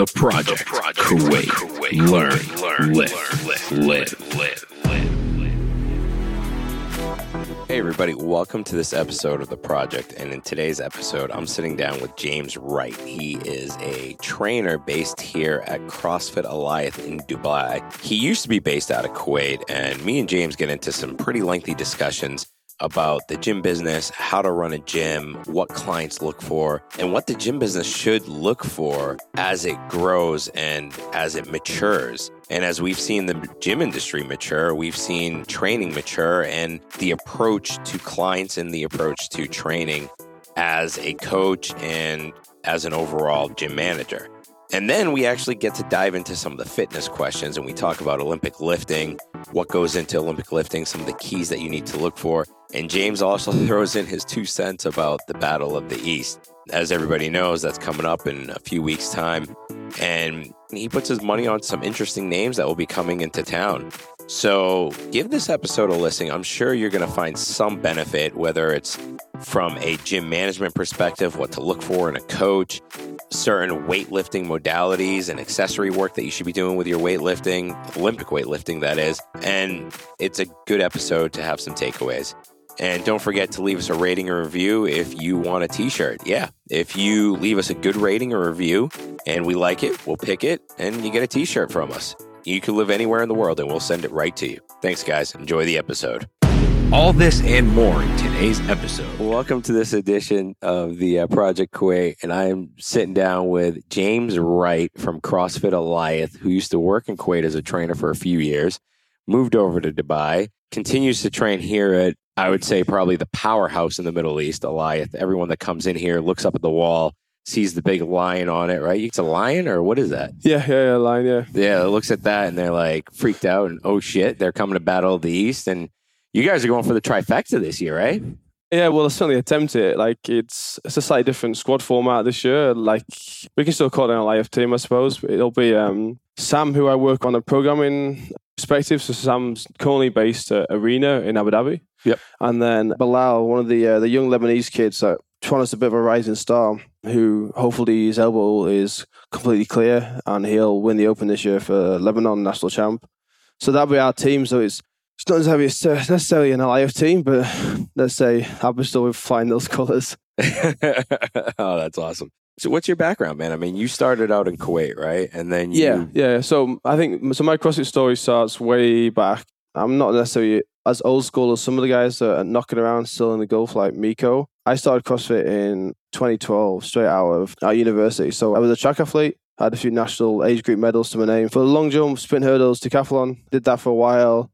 The Project Kuwait. Learn, live, live. Hey everybody, welcome to this episode of The Project. And in today's episode, I'm sitting down with James Wright. He is a trainer based here at CrossFit Alioth in Dubai. He used to be based out of Kuwait, and me and James get into some pretty lengthy discussions about the gym business, how to run a gym, what clients look for, and what the gym business should look for as it grows and as it matures. And as we've seen the gym industry mature, we've seen training mature and the approach to clients and the approach to training as a coach and as an overall gym manager. And then we actually get to dive into some of the fitness questions, and we talk about Olympic lifting, what goes into Olympic lifting, some of the keys that you need to look for. And James also throws in his 2 cents about the Battle of the East. As everybody knows, that's coming up in a few weeks' time. And he puts his money on some interesting names that will be coming into town. So give this episode a listen. I'm sure you're going to find some benefit, whether it's from a gym management perspective, what to look for in a coach, certain weightlifting modalities and accessory work that you should be doing with your weightlifting, Olympic weightlifting, that is. And it's a good episode to have some takeaways. And don't forget to leave us a rating or review if you want a t-shirt. Yeah, if you leave us a good rating or review and we like it, we'll pick it and you get a t-shirt from us. You can live anywhere in the world and we'll send it right to you. Thanks, guys. Enjoy the episode. All this and more in today's episode. Welcome to this edition of the Project Kuwait, and I am sitting down with James Wright from CrossFit Alioth, who used to work in Kuwait as a trainer for a few years, moved over to Dubai, continues to train here at, I would say, probably the powerhouse in the Middle East, Alioth. Everyone that comes in here looks up at the wall, sees the big lion on it, right? It's a lion, or what is that? Yeah, lion, yeah. Yeah, it looks at that, and they're like freaked out, and oh shit, they're coming to Battle of the East, and you guys are going for the trifecta this year, right? Yeah, well, it's certainly attempted it. Like, it's a slightly different squad format this year. Like, we can still call it an Alioth team, I suppose. It'll be Sam, who I work on a programming perspective. So Sam's currently based at Arena in Abu Dhabi. Yep. And then Bilal, one of the young Lebanese kids that Toronto's a bit of a rising star, who hopefully his elbow is completely clear and he'll win the Open this year for Lebanon national champ. So that'll be our team. So it's not necessarily an Alioth team, but let's say I'll be still flying those colours. Oh, that's awesome. So what's your background, man? I mean, you started out in Kuwait, right? And then you... Yeah. So my CrossFit story starts way back. I'm not necessarily as old school as some of the guys that are knocking around still in the Gulf, like Miko. I started CrossFit in 2012, straight out of our university. So I was a track athlete. I had a few national age group medals to my name. For the long jump, sprint hurdles, decathlon, did that for a while.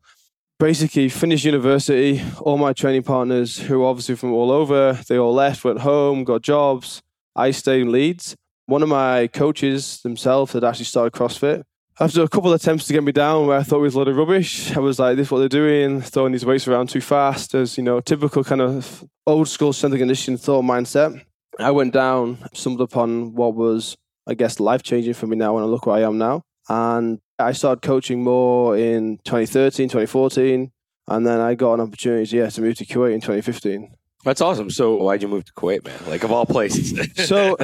Basically, finished university, all my training partners, who were obviously from all over, they all left, went home, got jobs. I stayed in Leeds. One of my coaches themselves had actually started CrossFit. After a couple of attempts to get me down where I thought it was a load of rubbish, I was like, this is what they're doing, throwing these weights around too fast. As you know, typical kind of old school strength and conditioning thought mindset. I went down, stumbled upon what was, I guess, life-changing for me now when I look where I am now. And I started coaching more in 2013, 2014, and then I got an opportunity to move to Kuwait in 2015. That's awesome. So why'd you move to Kuwait, man? Like, of all places. So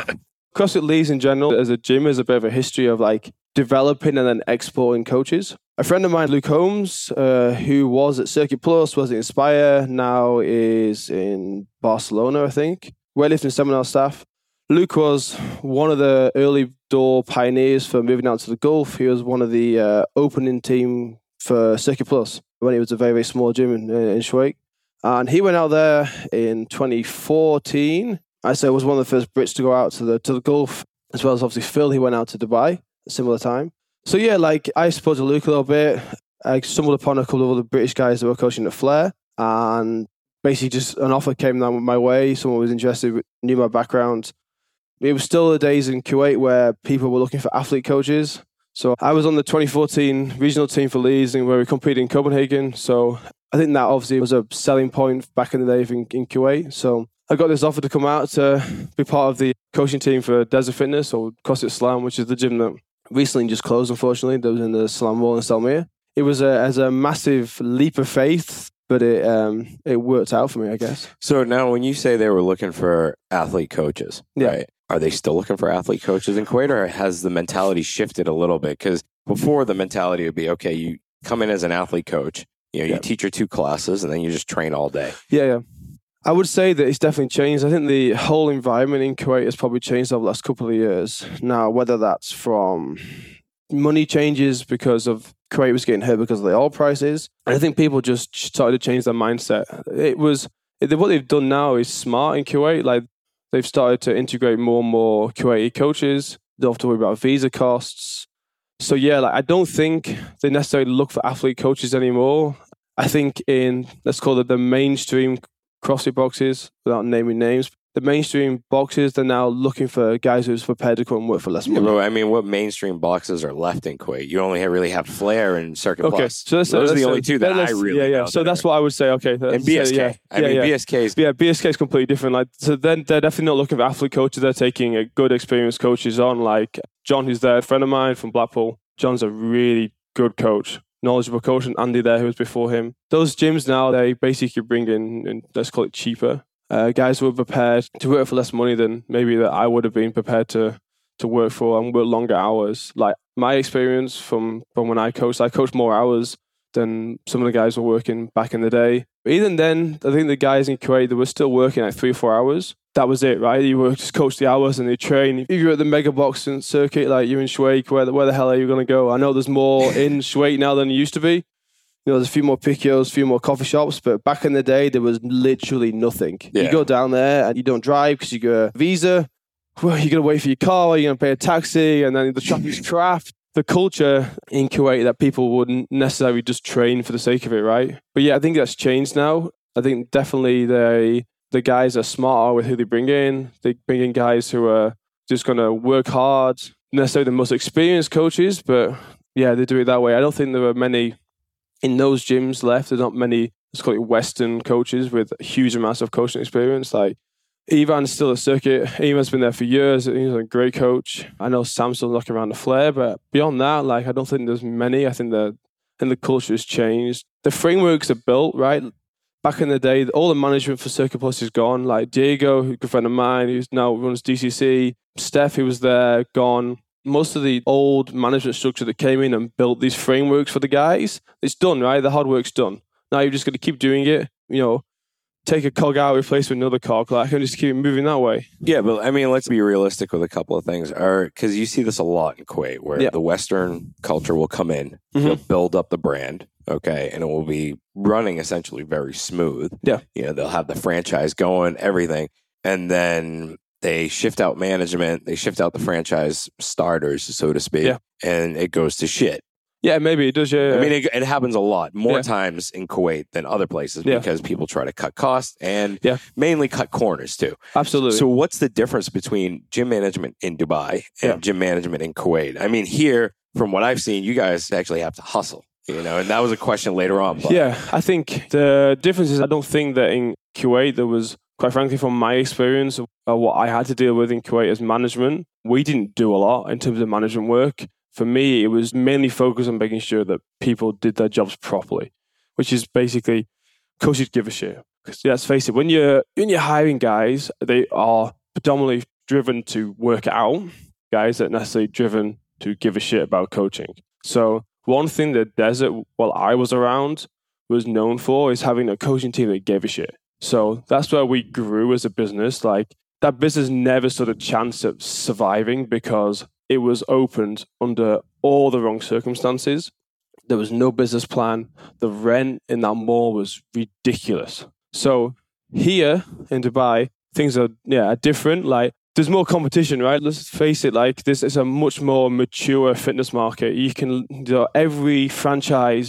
CrossFit Leeds in general, as a gym, is a bit of a history of like developing and then exporting coaches. A friend of mine, Luke Holmes, who was at Circuit Plus, was at Inspire, now is in Barcelona, I think, weightlifting seminar staff. Luke was one of the early door pioneers for moving out to the Gulf. He was one of the opening team for Circuit Plus when it was a very, very small gym in Kuwait. And he went out there in 2014. I say was one of the first Brits to go out to the Gulf, as well as obviously Phil. He went out to Dubai at a similar time. So yeah, like I supported to Luke a little bit. I stumbled upon a couple of other British guys that were coaching at Flair, and basically just an offer came down my way. Someone was interested, knew my background. It was still the days in Kuwait where people were looking for athlete coaches. So I was on the 2014 regional team for Leeds, and where we competed in Copenhagen. So I think that obviously was a selling point back in the day in Kuwait. So I got this offer to come out to be part of the coaching team for Desert Fitness, or CrossFit Slam, which is the gym that recently just closed, unfortunately. That was in the Slam Wall in Salmir. It was as a massive leap of faith, but it worked out for me, I guess. So now when you say they were looking for athlete coaches, right? Are they still looking for athlete coaches in Kuwait, or has the mentality shifted a little bit? Because before the mentality would be, okay, you come in as an athlete coach, you know, you teach your two classes and then you just train all day. Yeah. I would say that it's definitely changed. I think the whole environment in Kuwait has probably changed over the last couple of years. Now, whether that's from money changes because of Kuwait was getting hurt because of the oil prices, and I think people just started to change their mindset. It was what they've done now is smart in Kuwait. Like, they've started to integrate more and more Kuwaiti coaches. They don't have to worry about visa costs. So yeah, like, I don't think they necessarily look for athlete coaches anymore. I think in, let's call it the mainstream CrossFit boxes, without naming names, the mainstream boxes, they're now looking for guys who's prepared to come and work for less money. I mean, what mainstream boxes are left in Kuwait? You only really have Flair and Circuit Plus. So those are the only two that I really know. So that's what I would say. Okay. And BSK. BSK is... Yeah, BSK is completely different. Like, so then they're definitely not looking for athlete coaches. They're taking a good experienced coaches on, like John, who's there, a friend of mine from Blackpool. John's a really good coach, knowledgeable coach, and Andy there, who was before him. Those gyms now, they basically bring in, and let's call it cheaper, guys who are prepared to work for less money than maybe that I would have been prepared to work for, and work longer hours. Like, my experience from when I coached more hours than some of the guys were working back in the day. But even then, I think the guys in Kuwait, they were still working like 3 or 4 hours. That was it, right? You were just coach the hours and they train. If you're at the mega boxing circuit, like you're in Schweik, where the hell are you going to go? I know there's more in Schweik now than there used to be. You know, there's a few more picos, a few more coffee shops, but back in the day, there was literally nothing. Yeah. You go down there and you don't drive because you got a visa. Well, you're going to wait for your car, you're going to pay a taxi, and then the traffic's crap. The culture in Kuwait that people wouldn't necessarily just train for the sake of it, right? But yeah, I think that's changed now. I think definitely the guys are smarter with who they bring in. They bring in guys who are just going to work hard, necessarily the most experienced coaches, but yeah, they do it that way. I don't think there are many... in those gyms left, there's not many, let's call it Western coaches with huge amounts of coaching experience. Like, Ivan's still at Circuit. Ivan's been there for years. He's a great coach. I know Sam's still knocking around the Flair, but beyond that, like, I don't think there's many. I think the culture has changed. The frameworks are built, right? Back in the day, all the management for Circuit Plus is gone. Like Diego, who's a good friend of mine, who now runs DCC. Steph, who was there, gone. Most of the old management structure that came in and built these frameworks for the guys, it's done, right? The hard work's done. Now you're just going to keep doing it, you know, take a cog out, replace with another cog, like, and just keep moving that way. Yeah, but I mean, let's be realistic with a couple of things. Because you see this a lot in Kuwait, where the Western culture will come in, they'll build up the brand, okay, and it will be running essentially very smooth. Yeah. You know, they'll have the franchise going, everything. And then... they shift out management, they shift out the franchise starters, so to speak, and it goes to shit. Yeah, maybe it does. Yeah. I mean, it happens a lot, more times in Kuwait than other places because people try to cut costs and mainly cut corners too. Absolutely. So what's the difference between gym management in Dubai and gym management in Kuwait? I mean, here, from what I've seen, you guys actually have to hustle, you know, and that was a question later on. But. Yeah, I think the difference is I don't think that in Kuwait there was... quite frankly, from my experience, what I had to deal with in Kuwait as management, we didn't do a lot in terms of management work. For me, it was mainly focused on making sure that people did their jobs properly, which is basically coaches give a shit. Because let's face it, when you're hiring guys, they are predominantly driven to work out. Guys aren't necessarily driven to give a shit about coaching. So one thing that Desert, while I was around, was known for is having a coaching team that gave a shit. So that's where we grew as a business. Like, that business never stood a chance of surviving because it was opened under all the wrong circumstances. There was no business plan. The rent in that mall was ridiculous. So here in Dubai, things are different. Like, there's more competition, right? Let's face it. Like, this is a much more mature fitness market. You can, you know, every franchise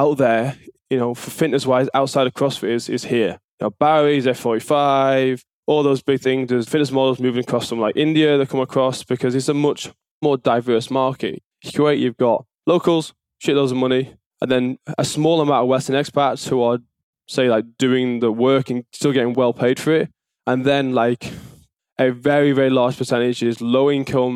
out there, you know, for fitness wise, outside of CrossFit is here. You know, Barry's, F45, all those big things. There's fitness models moving across from like India that come across because it's a much more diverse market. In Kuwait, you've got locals, shitloads of money, and then a small amount of Western expats who are, say, like doing the work and still getting well paid for it. And then like a very, very large percentage is low-income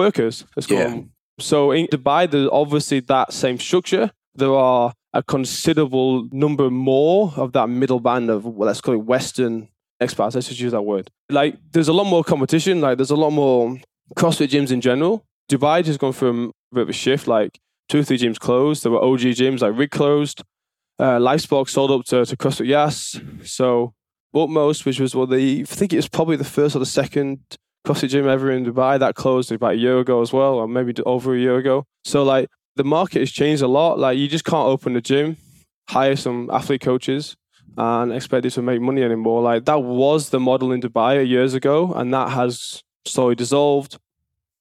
workers, let's call them. So in Dubai, there's obviously that same structure. There are a considerable number more of that middle band of, well, let's call it Western expats. Let's just use that word. Like, there's a lot more competition. Like, there's a lot more CrossFit gyms in general. Dubai just gone from a bit of a shift. Like, 2 or 3 gyms closed. There were OG gyms, like Rig closed. Lifespark sold up to CrossFit Yas. So, Utmost, which was probably the first or the second CrossFit gym ever in Dubai, that closed about a year ago as well, or maybe over a year ago. So, like, the market has changed a lot. Like, you just can't open a gym, hire some athlete coaches and expect it to make money anymore. Like, that was the model in Dubai years ago, and that has slowly dissolved.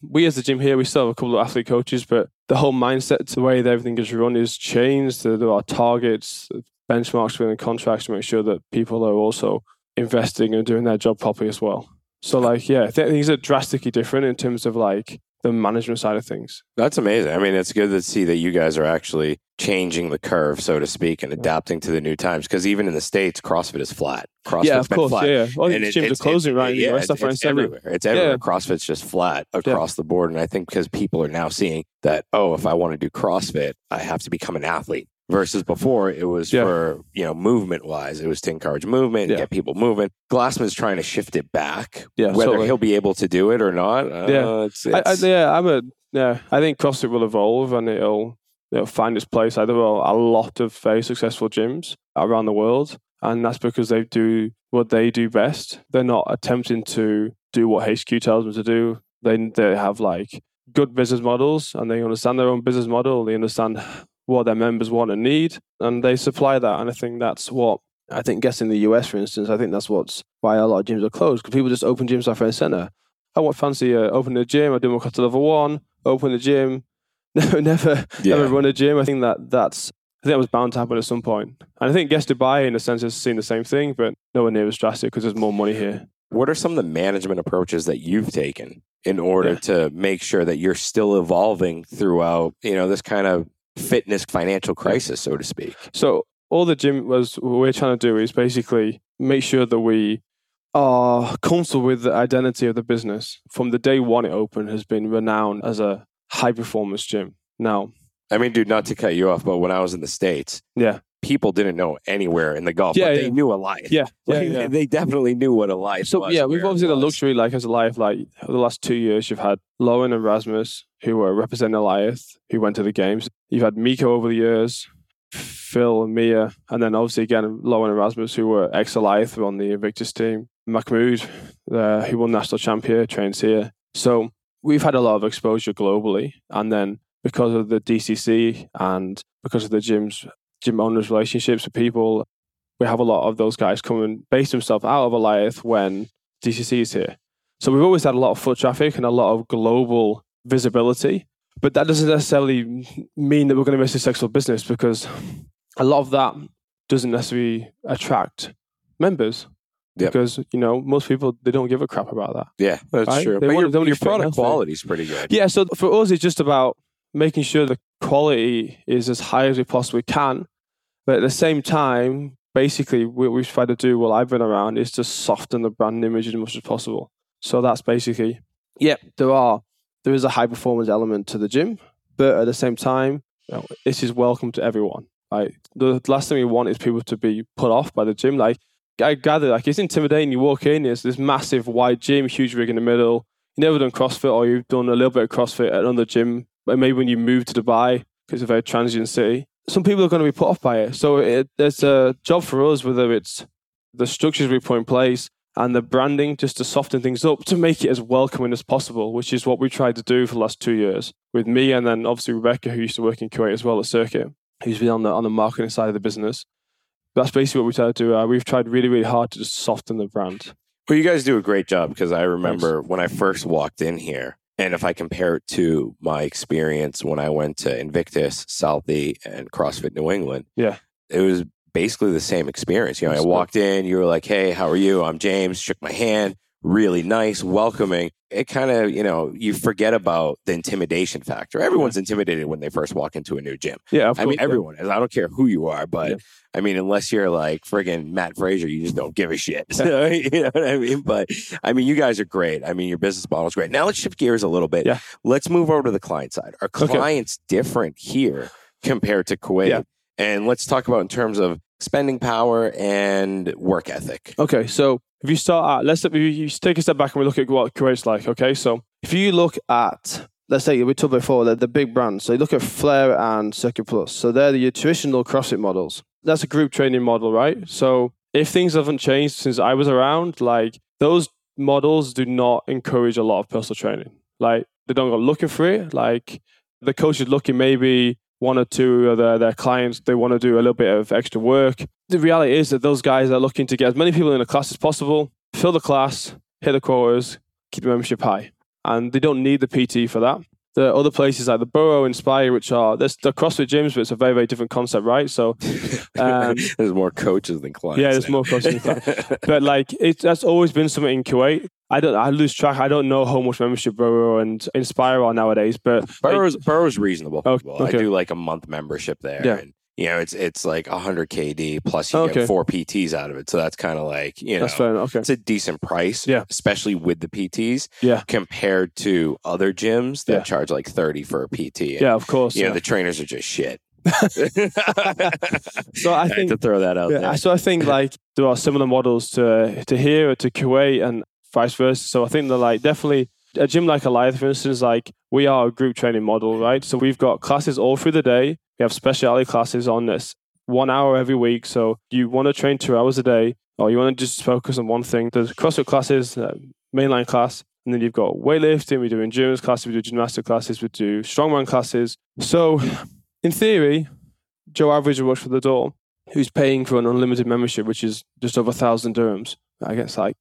We as the gym here, we still have a couple of athlete coaches, but the whole mindset, the way that everything is run is changed. There are targets, benchmarks within contracts to make sure that people are also investing and doing their job properly as well. So, like, yeah, things are drastically different in terms of, like, the management side of things. That's amazing. I mean, it's good to see that you guys are actually changing the curve, so to speak, and adapting to the new times. Because even in the States, CrossFit is flat. CrossFit's yeah, of course. Flat. Yeah, yeah. Well, and gyms are closing right in the US. It's everywhere. It's everywhere. Yeah. CrossFit's just flat across the board. And I think because people are now seeing that, oh, if I want to do CrossFit, I have to become an athlete. Versus before, it was for, you know, movement-wise. It was to encourage movement and get people moving. Glassman's trying to shift it back. Yeah, whether he'll be able to do it or not. I think CrossFit will evolve and it'll find its place. Like, there are a lot of very successful gyms around the world, and that's because they do what they do best. They're not attempting to do what HQ tells them to do. They have, like, good business models, and they understand their own business model. They understand what their members want and need, and they supply that. And I think that's what, I think guessing the US, for instance, I think that's why a lot of gyms are closed, because people just open gyms left, right, and center. I want fancy opening a gym, I do my cut to level 1, open a gym, never run a gym. I think that was bound to happen at some point. And I think guess Dubai in a sense has seen the same thing, but nowhere near as drastic because there's more money here. What are some of the management approaches that you've taken in order to make sure that you're still evolving throughout, you know, this kind of fitness financial crisis, so to speak? So all the gym was, what we're trying to do is basically make sure that we are comfortable with the identity of the business. From the day one it opened, has been renowned as a high performance gym. Now, I mean, dude, not to cut you off, but when I was in the States, people didn't know anywhere in the Gulf, but they knew Alioth. They definitely knew what Alioth was. So we've obviously the luxury, like, as Alioth, like, over the last 2 years, you've had Lohan and Rasmus, who were representing Alioth, who went to the games. You've had Miko over the years, Phil and Mia, and then obviously again, Lohan and Rasmus, who were ex-Alioth, who were on the Invictus team. Mahmoud, who won national champ here, trains here. So we've had a lot of exposure globally. And then because of the DCC and because of the gym owners' relationships with people, we have a lot of those guys come and base themselves out of Alioth when DCC is here. So we've always had a lot of foot traffic and a lot of global visibility, but that doesn't necessarily mean that we're going to be a successful business, because a lot of that doesn't necessarily attract members. Yep. Because, you know, most people, they don't give a crap about that. Yeah, that's true. But your product quality is pretty good. Yeah, so for us, it's just about making sure the quality is as high as we possibly can. But at the same time, basically, what we've tried to do, what I've been around, is to soften the brand image as much as possible. So that's basically, there is a high performance element to the gym, but at the same time, you know, this is welcome to everyone. Like, the last thing we want is people to be put off by the gym. Like, I gather, like, it's intimidating. You walk in, it's this massive wide gym, huge rig in the middle. You've never done CrossFit, or you've done a little bit of CrossFit at another gym. But maybe when you move to Dubai, because it's a very transient city, some people are going to be put off by it. So it's a job for us, whether it's the structures we put in place and the branding, just to soften things up, to make it as welcoming as possible, which is what we tried to do for the last 2 years with me. And then obviously Rebecca, who used to work in Kuwait as well at Circuit, who's been on the marketing side of the business. That's basically what we tried to do. We've tried really, really hard to just soften the brand. Well, you guys do a great job, because I remember when I first walked in here, and if I compare it to my experience when I went to Invictus, Southie, and CrossFit New England, it was basically the same experience. You know, I walked in, you were like, hey, how are you? I'm James. Shook my hand. Really nice, welcoming. It kind of, you know, you forget about the intimidation factor. Everyone's intimidated when they first walk into a new gym. Yeah, of course. I mean, everyone is. I don't care who you are, but I mean, unless you're like friggin' Matt Frazier, you just don't give a shit. So, you know what I mean? But I mean, you guys are great. I mean, your business model is great. Now let's shift gears a little bit. Yeah. Let's move over to the client side. Are clients different here compared to Kuwait? Yeah. And let's talk about in terms of spending power and work ethic. Okay, so if you start at, you take a step back and we look at what Kuwait's like, okay? So if you look at, let's say we talked before, the big brands. So you look at Flair and Circuit Plus. So they're your traditional CrossFit models. That's a group training model, right? So if things haven't changed since I was around, like those models do not encourage a lot of personal training. Like they don't go looking for it. Like the coach is looking maybe one or two of their clients, they want to do a little bit of extra work. The reality is that those guys are looking to get as many people in the class as possible, fill the class, hit the quotas, keep the membership high. And they don't need the PT for that. There are other places like the Borough, Inspire, which are, the CrossFit gyms, but it's a very, very different concept, right? So there's more coaches than clients. Yeah, there's more coaches than clients. But like, that's always been something in Kuwait. I lose track. I don't know how much membership Borough and Inspire are nowadays, but Borough's reasonable. Okay. I do like a month membership there. Yeah. And, you know, it's like 100 KD plus you get 4 PTs out of it. So that's kind of like, you know, that's fair. Okay. It's a decent price, especially with the PTs compared to other gyms that charge like 30 for a PT. And, of course. You know, the trainers are just shit. So I think to throw that out there. So I think like there are similar models to here or to Kuwait and vice versa. So I think they're like definitely a gym like Alioth, for instance, like we are a group training model, right? So we've got classes all through the day. We have specialty classes on this 1 hour every week. So you want to train 2 hours a day or you want to just focus on one thing. There's CrossFit classes, mainline class, and then you've got weightlifting. We do endurance classes, we do gymnastic classes, we do strongman classes. So in theory, Joe Average works for the door, who's paying for an unlimited membership, which is just over £1,000. I guess like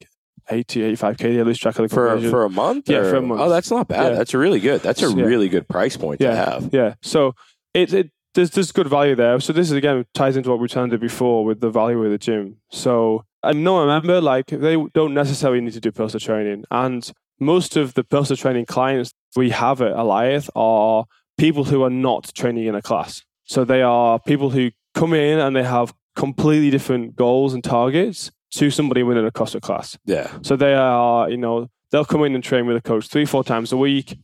80, 85k, I lose track of the conversion. For a month? Yeah, for a month. Oh, that's not bad. Yeah. That's really good. That's a really good price point to have. Yeah. So there's good value there. So this is, again, ties into what we turned to before with the value of the gym. So I know, remember, like they don't necessarily need to do personal training. And most of the personal training clients we have at Alioth are people who are not training in a class. So they are people who come in and they have completely different goals and targets to somebody within a CrossFit class. Yeah. So they are, you know, they'll come in and train with a coach 3-4 times a week,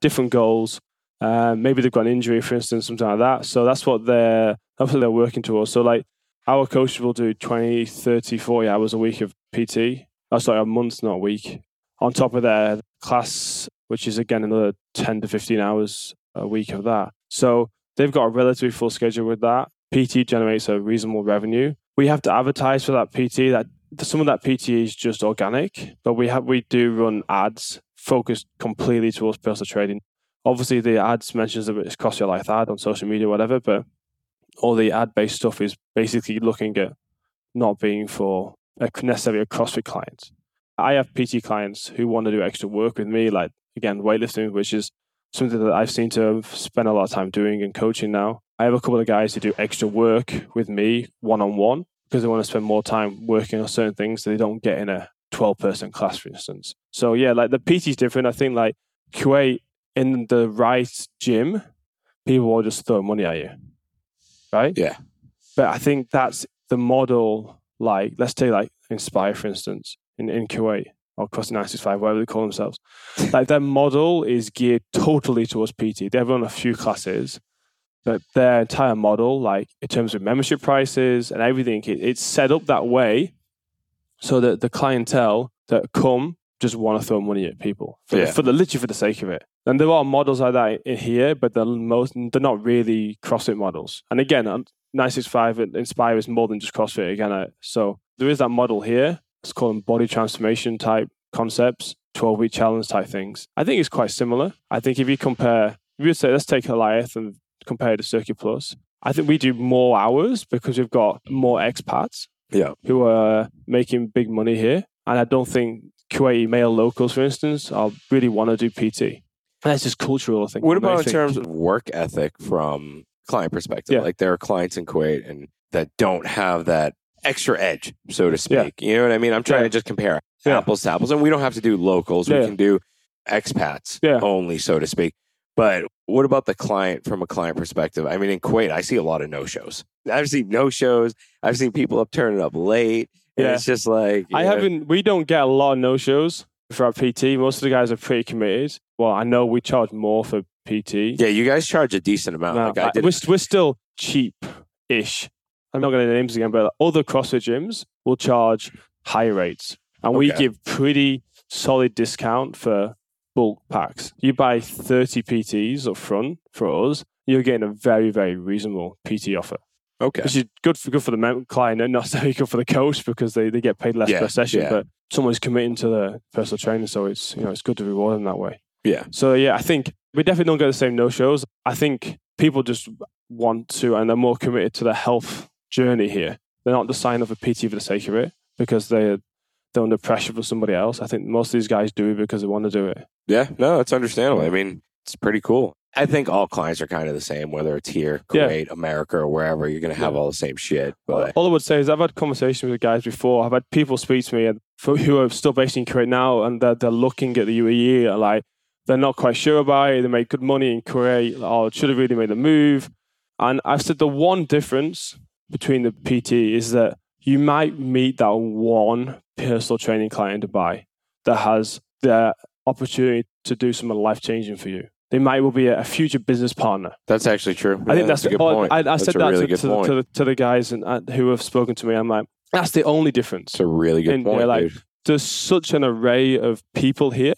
different goals. Maybe they've got an injury, for instance, something like that. So that's what they're working towards. So like our coaches will do 20, 30, 40 hours a week of PT. That's like a month, not a week. On top of their class, which is again another 10 to 15 hours a week of that. So they've got a relatively full schedule with that. PT generates a reasonable revenue. We have to advertise for that PT. That some of that PT is just organic, but we do run ads focused completely towards personal training. Obviously, the ads mentions that it's CrossFit Alioth ad on social media, whatever, but all the ad-based stuff is basically looking at not being for necessarily a CrossFit client. I have PT clients who want to do extra work with me, like, again, weightlifting, which is something that I've seen to spend a lot of time doing and coaching now. I have a couple of guys who do extra work with me one-on-one because they want to spend more time working on certain things that they don't get in a 12-person class, for instance. So, yeah, like, the PT is different. I think, like, Kuwait, in the right gym, people will just throw money at you, right? Yeah. But I think that's the model, like, let's take like Inspire, for instance, in Kuwait, or CrossFit 965, whatever they call themselves. Like their model is geared totally towards PT. They run a few classes, but their entire model, like in terms of membership prices and everything, it's set up that way so that the clientele that come just want to throw money at people for the sake of it. And there are models like that in here, but they're not really CrossFit models. And again, 965 Inspire is more than just CrossFit again. So there is that model here. It's called body transformation type concepts, 12-week challenge type things. I think it's quite similar. I think if you compare, we would say let's take Alioth and compare it to Circuit Plus. I think we do more hours because we've got more expats who are making big money here. And I don't think Kuwaiti male locals, for instance, are really want to do PT. And that's just cultural, I think. What about in terms of work ethic from client perspective? Yeah. Like there are clients in Kuwait and that don't have that extra edge, so to speak. Yeah. You know what I mean? I'm trying to just compare apples to apples. And we don't have to do locals. We can do expats only, so to speak. But what about the client from a client perspective? I mean, in Kuwait, I see a lot of no-shows. I've seen no-shows. I've seen people up turning up late. And it's just like... We don't get a lot of no-shows for our PT. Most of the guys are pretty committed. Well, I know we charge more for PT. Yeah, you guys charge a decent amount. No, like we're still cheap ish, I'm not going to name this again, but other CrossFit gyms will charge higher rates. And we give pretty solid discount for bulk packs. You buy 30 PTs up front for us, you're getting a very, very reasonable PT offer. Okay. Which is good for the client and not necessarily good for the coach because they get paid less per session, but someone's committing to the personal trainer, so it's, you know, it's good to reward them that way. Yeah. So I think we definitely don't get the same no-shows. I think people just want to, and they're more committed to their health journey here. They're not just signing up for PT for the sake of it because they're under pressure for somebody else. I think most of these guys do it because they want to do it. Yeah, no, it's understandable. I mean, it's pretty cool. I think all clients are kind of the same, whether it's here, Kuwait, America, or wherever. You're going to have all the same shit. But all I would say is I've had conversations with guys before. I've had people speak to me who are still based in Kuwait now, and they're looking at the UAE and like, they're not quite sure about it. They make good money in Kuwait, or should have really made the move. And I've said the one difference between the PT is that you might meet that one personal training client in Dubai that has the opportunity to do something life-changing for you. They might well be a future business partner. That's actually true. I think that's a good point. I said that really to the guys who have spoken to me. I'm like, that's the only difference. It's a really good point. Like, there's such an array of people here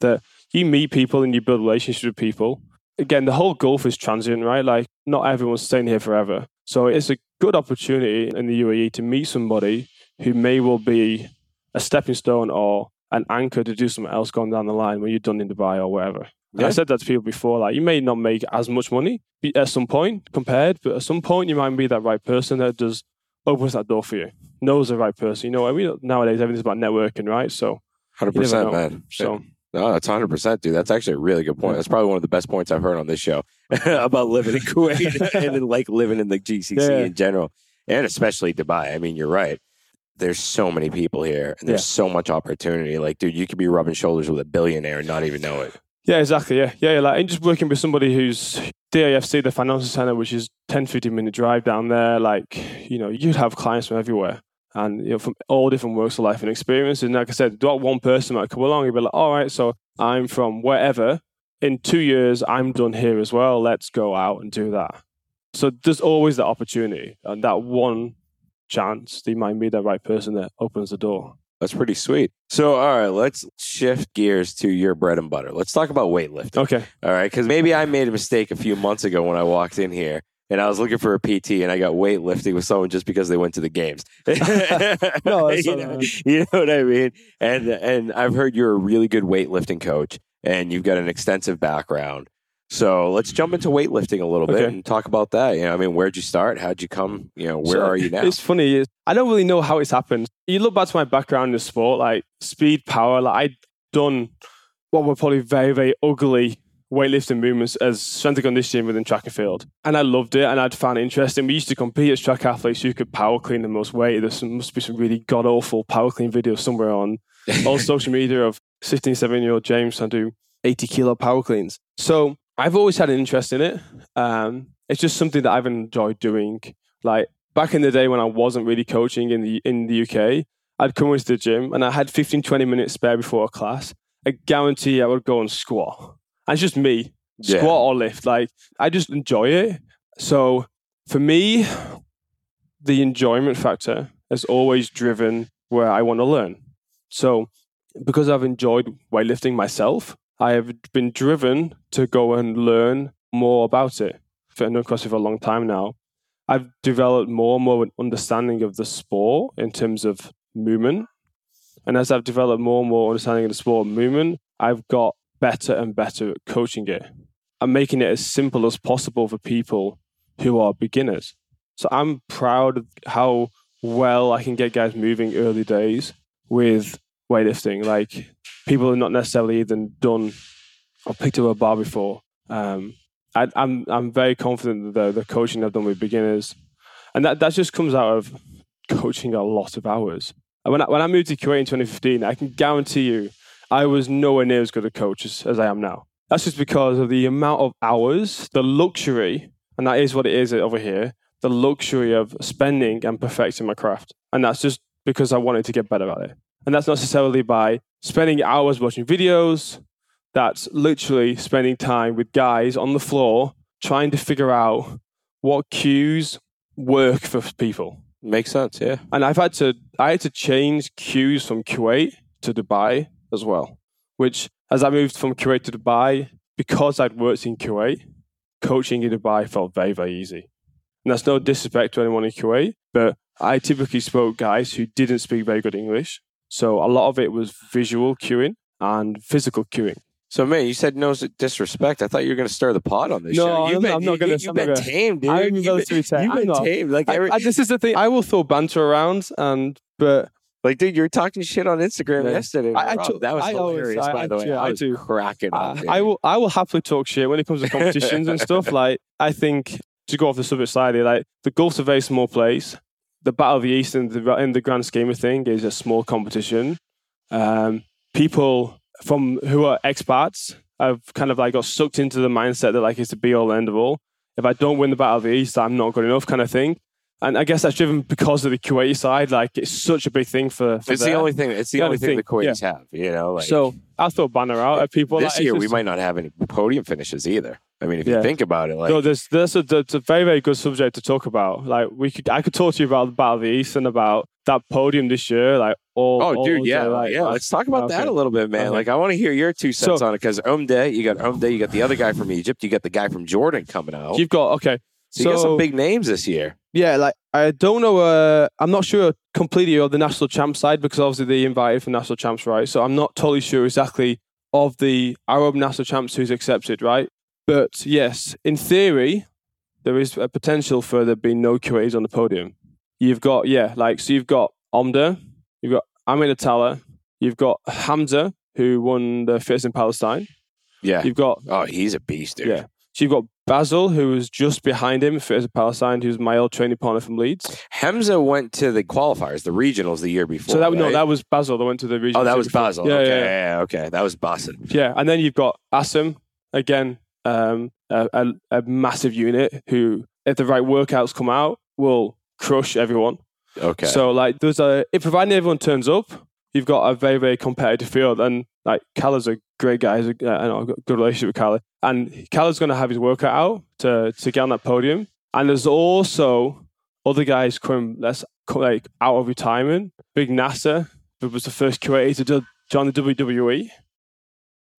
that you meet people and you build relationships with people. Again, the whole Gulf is transient, right? Like, not everyone's staying here forever. So it's a good opportunity in the UAE to meet somebody who may well be a stepping stone or an anchor to do something else going down the line when you're done in Dubai or wherever. Yeah. I said that to people before, like, you may not make as much money at some point compared, but at some point you might be that right person that does opens that door for you, knows the right person. You know, I mean, nowadays everything's about networking, right? So 100%, man. So no, that's 100%, dude. That's actually a really good point. That's probably one of the best points I've heard on this show about living in Kuwait and then like living in the GCC in general, and especially Dubai. I mean, you're right. There's so many people here and there's so much opportunity. Like, dude, you could be rubbing shoulders with a billionaire and not even know it. Yeah, exactly. Yeah. Like, and just working with somebody who's DAFC, the financial center, which is 10, 15-minute drive down there. Like, you know, you'd have clients from everywhere. And, you know, from all different walks of life and experiences. And like I said, that one person might come along and be like, all right, so I'm from wherever. In 2 years, I'm done here as well. Let's go out and do that. So there's always that opportunity and that one chance they might be the right person that opens the door. That's pretty sweet. So, all right, let's shift gears to your bread and butter. Let's talk about weightlifting. Okay. All right, because maybe I made a mistake a few months ago when I walked in here. And I was looking for a PT, and I got weightlifting with someone just because they went to the games. You know what I mean? And I've heard you're a really good weightlifting coach, and you've got an extensive background. So let's jump into weightlifting a little bit and talk about that. You know, I mean, where'd you start? How'd you come? You know, where are you now? It's funny. I don't really know how it's happened. You look back to my background in the sport, like speed, power. Like I'd done what were probably very, very ugly weightlifting movements as strength and conditioning within track and field. And I loved it and I'd found it interesting. We used to compete as track athletes who could power clean the most weight. There must be some really god-awful power clean videos somewhere on all social media of 16, 17-year-old James trying to do 80-kilo power cleans. So I've always had an interest in it. It's just something that I've enjoyed doing. Like back in the day when I wasn't really coaching in the UK, I'd come into the gym and I had 15, 20 minutes spare before a class. I guarantee I would go and squat. It's just me, squat or lift. Like, I just enjoy it. So for me, the enjoyment factor has always driven where I want to learn. So because I've enjoyed weightlifting myself, I have been driven to go and learn more about it. I've known CrossFit for a long time now. I've developed more and more an understanding of the sport in terms of movement. And as I've developed more and more understanding of the sport and movement, I've got better and better at coaching it and making it as simple as possible for people who are beginners. So I'm proud of how well I can get guys moving early days with weightlifting. Like people have not necessarily even done or picked up a bar before. I'm very confident that the coaching I've done with beginners, and that just comes out of coaching a lot of hours. And when I moved to Kuwait in 2015, I can guarantee you I was nowhere near as good a coach as I am now. That's just because of the amount of hours, the luxury, and that is what it is over here, the luxury of spending and perfecting my craft. And that's just because I wanted to get better at it. And that's not necessarily by spending hours watching videos. That's literally spending time with guys on the floor, trying to figure out what cues work for people. Makes sense, yeah. And I had to change queues from Kuwait to Dubai as well, which as I moved from Kuwait to Dubai, because I'd worked in Kuwait, coaching in Dubai felt very, very easy. And that's no disrespect to anyone in Kuwait, but I typically spoke guys who didn't speak very good English. So a lot of it was visual queuing and physical queuing. So, man, you said no disrespect. I thought you were going to stir the pot on this show. No, I'm not going to. You've been tamed, dude. You've been tamed. Like, this is the thing. I will throw banter around, but... Like, dude, you were talking shit on Instagram yesterday. That was hilarious, by the way. I was cracking up. I will happily talk shit when it comes to competitions and stuff. Like, I think, to go off the subject slightly, like, the Gulf's a very small place. The Battle of the East, in the grand scheme of things, is a small competition. People... who are expats, I've kind of like got sucked into the mindset that like it's the be all end of all. If I don't win the Battle of the East, I'm not good enough, kind of thing. And I guess that's driven because of the Kuwaiti side. Like it's such a big thing for it's them. It's the only thing the Kuwaitis have, you know. Like, so I'll throw a banner out at people. This year we might not have any podium finishes either. I mean, if you think about it, like no, there's a very, very good subject to talk about. Like I could talk to you about the Battle of the East and about that podium this year, like all. Oh, dude, yeah, like, yeah. Let's talk about that a little bit, man. Okay. Like I want to hear your 2 cents on it because you got the other guy from Egypt, you got the guy from Jordan coming out. So you got some big names this year. Yeah, like I don't know. I'm not sure completely of the national champs side because obviously they invited for national champs, right? So I'm not totally sure exactly of the Arab national champs who's accepted, right? But yes, in theory, there is a potential for there being no Kuwaitis on the podium. You've got Omda, you've got Amin Atala, you've got Hamza, who won the Fittest in Palestine. Yeah. You've got... Oh, he's a beast, dude. Yeah. So you've got Basil, who was just behind him, Fittest in Palestine, who's my old training partner from Leeds. Hamza went to the qualifiers, the regionals the year before. That was Basil that went to the regionals. Oh, that was Basil. Yeah, okay. That was Basil. Yeah, and then you've got Asim, again... a massive unit who, if the right workouts come out, will crush everyone. Okay. So like, providing everyone turns up, you've got a very, very competitive field. And like, Khaled's a great guy. I've got a good relationship with Khaled. And Khaled's going to have his workout out to get on that podium. And there's also other guys coming out of retirement. Big Nasser, who was the first Kuwaiti to join the WWE.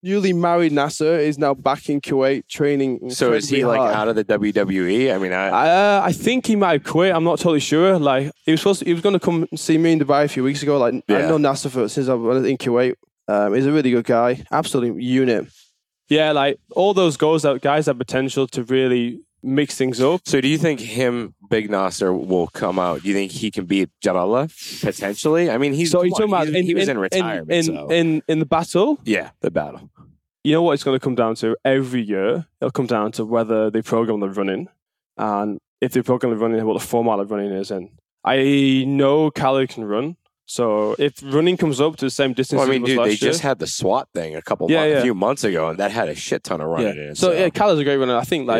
Newly married Nasser is now back in Kuwait training. So is he like out of the WWE? I mean, I think he might have quit. I'm not totally sure. Like he was going to come and see me in Dubai a few weeks ago. Like I've known Nasser since I was in Kuwait. He's a really good guy, absolute unit. Yeah, like all those guys have potential to really mix things up. So do you think Big Nasser will come out? Do you think he can beat Jarallah potentially? I mean, he was in retirement. In the battle? Yeah, the battle. You know what it's going to come down to every year? It'll come down to whether they program the running and if they program the running, what the format of running is. And I know Khaled can run. So if running comes up to the same distance as last year, just had the SWAT thing a few months ago and that had a shit ton of running in it. So yeah, Khaled's a great runner. I think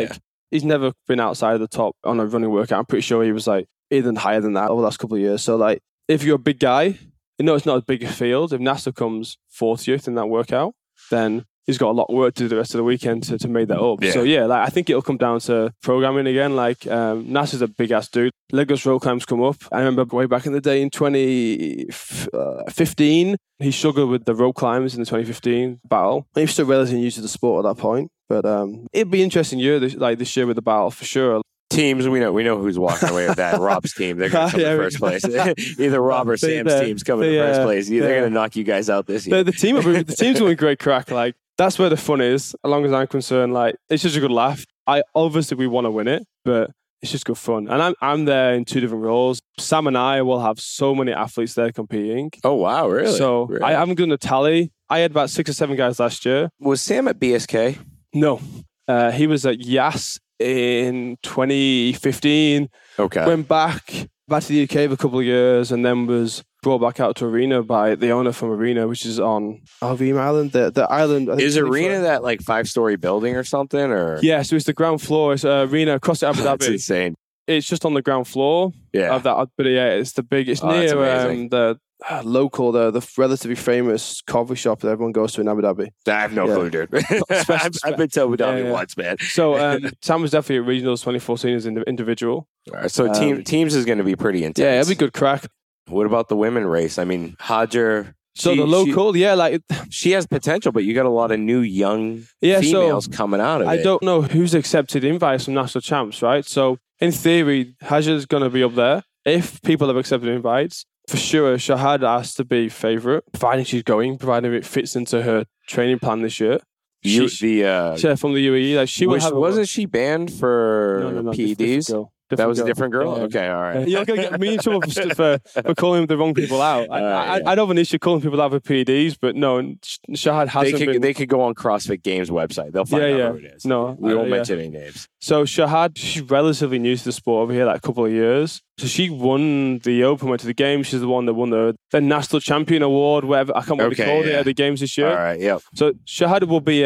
he's never been outside of the top on a running workout. I'm pretty sure he was like even higher than that over the last couple of years. So like, if you're a big guy, you know it's not as big a field. If Nasser comes 40th in that workout, then he's got a lot of work to do the rest of the weekend to make that up. Yeah. So yeah, like I think it'll come down to programming again. Like Nasser's a big ass dude. Lagos road climbs come up. I remember way back in the day in 2015, he struggled with the road climbs in the 2015 battle. He was still relatively new to the sport at that point, but it'd be interesting this year with the battle for sure. Teams, we know who's walking away with that. Rob's team, they're going to come in first place. Either Rob or Sam's team's coming in first place. They're going to knock you guys out this year. The team's doing great crack. Like that's where the fun is. As long as I'm concerned, like it's just a good laugh. We want to win it, but it's just good fun. And I'm there in two different roles. Sam and I will have so many athletes there competing. Oh wow, really? So really? I haven't done the tally. I had about 6 or 7 guys last year. Was Sam at BSK? No, he was at Yas in 2015. Okay, went back to the UK for a couple of years, and then was brought back out to Arena by the owner from Arena, which is on Alvim Island. The island is Arena that like 5-story building or something, or so it's the ground floor. It's Arena across the Abu Dhabi. That's insane. It's just on the ground floor. Yeah, of that. But yeah, it's the big. It's near the local, the relatively famous coffee shop that everyone goes to in Abu Dhabi. I have no clue, dude. I've been to Abu Dhabi once, man. So Sam was definitely at regionals 2014 as an individual. All right, so teams is going to be pretty intense. Yeah, it'll be good crack. What about the women race? I mean, Hajar. So the local, she has potential, but you got a lot of new young females coming out of it. I don't know who's accepted invites from national champs, right? So in theory, Hajar's going to be up there if people have accepted invites. For sure, Shahad has to be favorite, providing she's going, providing it fits into her training plan this year. From the UAE, wasn't she banned for PEDs? That was a different girl? Yeah. Okay, all right. You're going to get me in trouble for calling the wrong people out. I don't have an issue calling people out for PEDs, but no, Shahad hasn't been... They could go on CrossFit Games website. They'll find out who it is. No, we won't mention any names. So Shahad, she's relatively new to the sport over here, like a couple of years. So she won the Open, went to the Games. She's the one that won the National Champion Award, whatever. I can't remember what they called it at the Games this year. All right, yeah. So Shahad will be...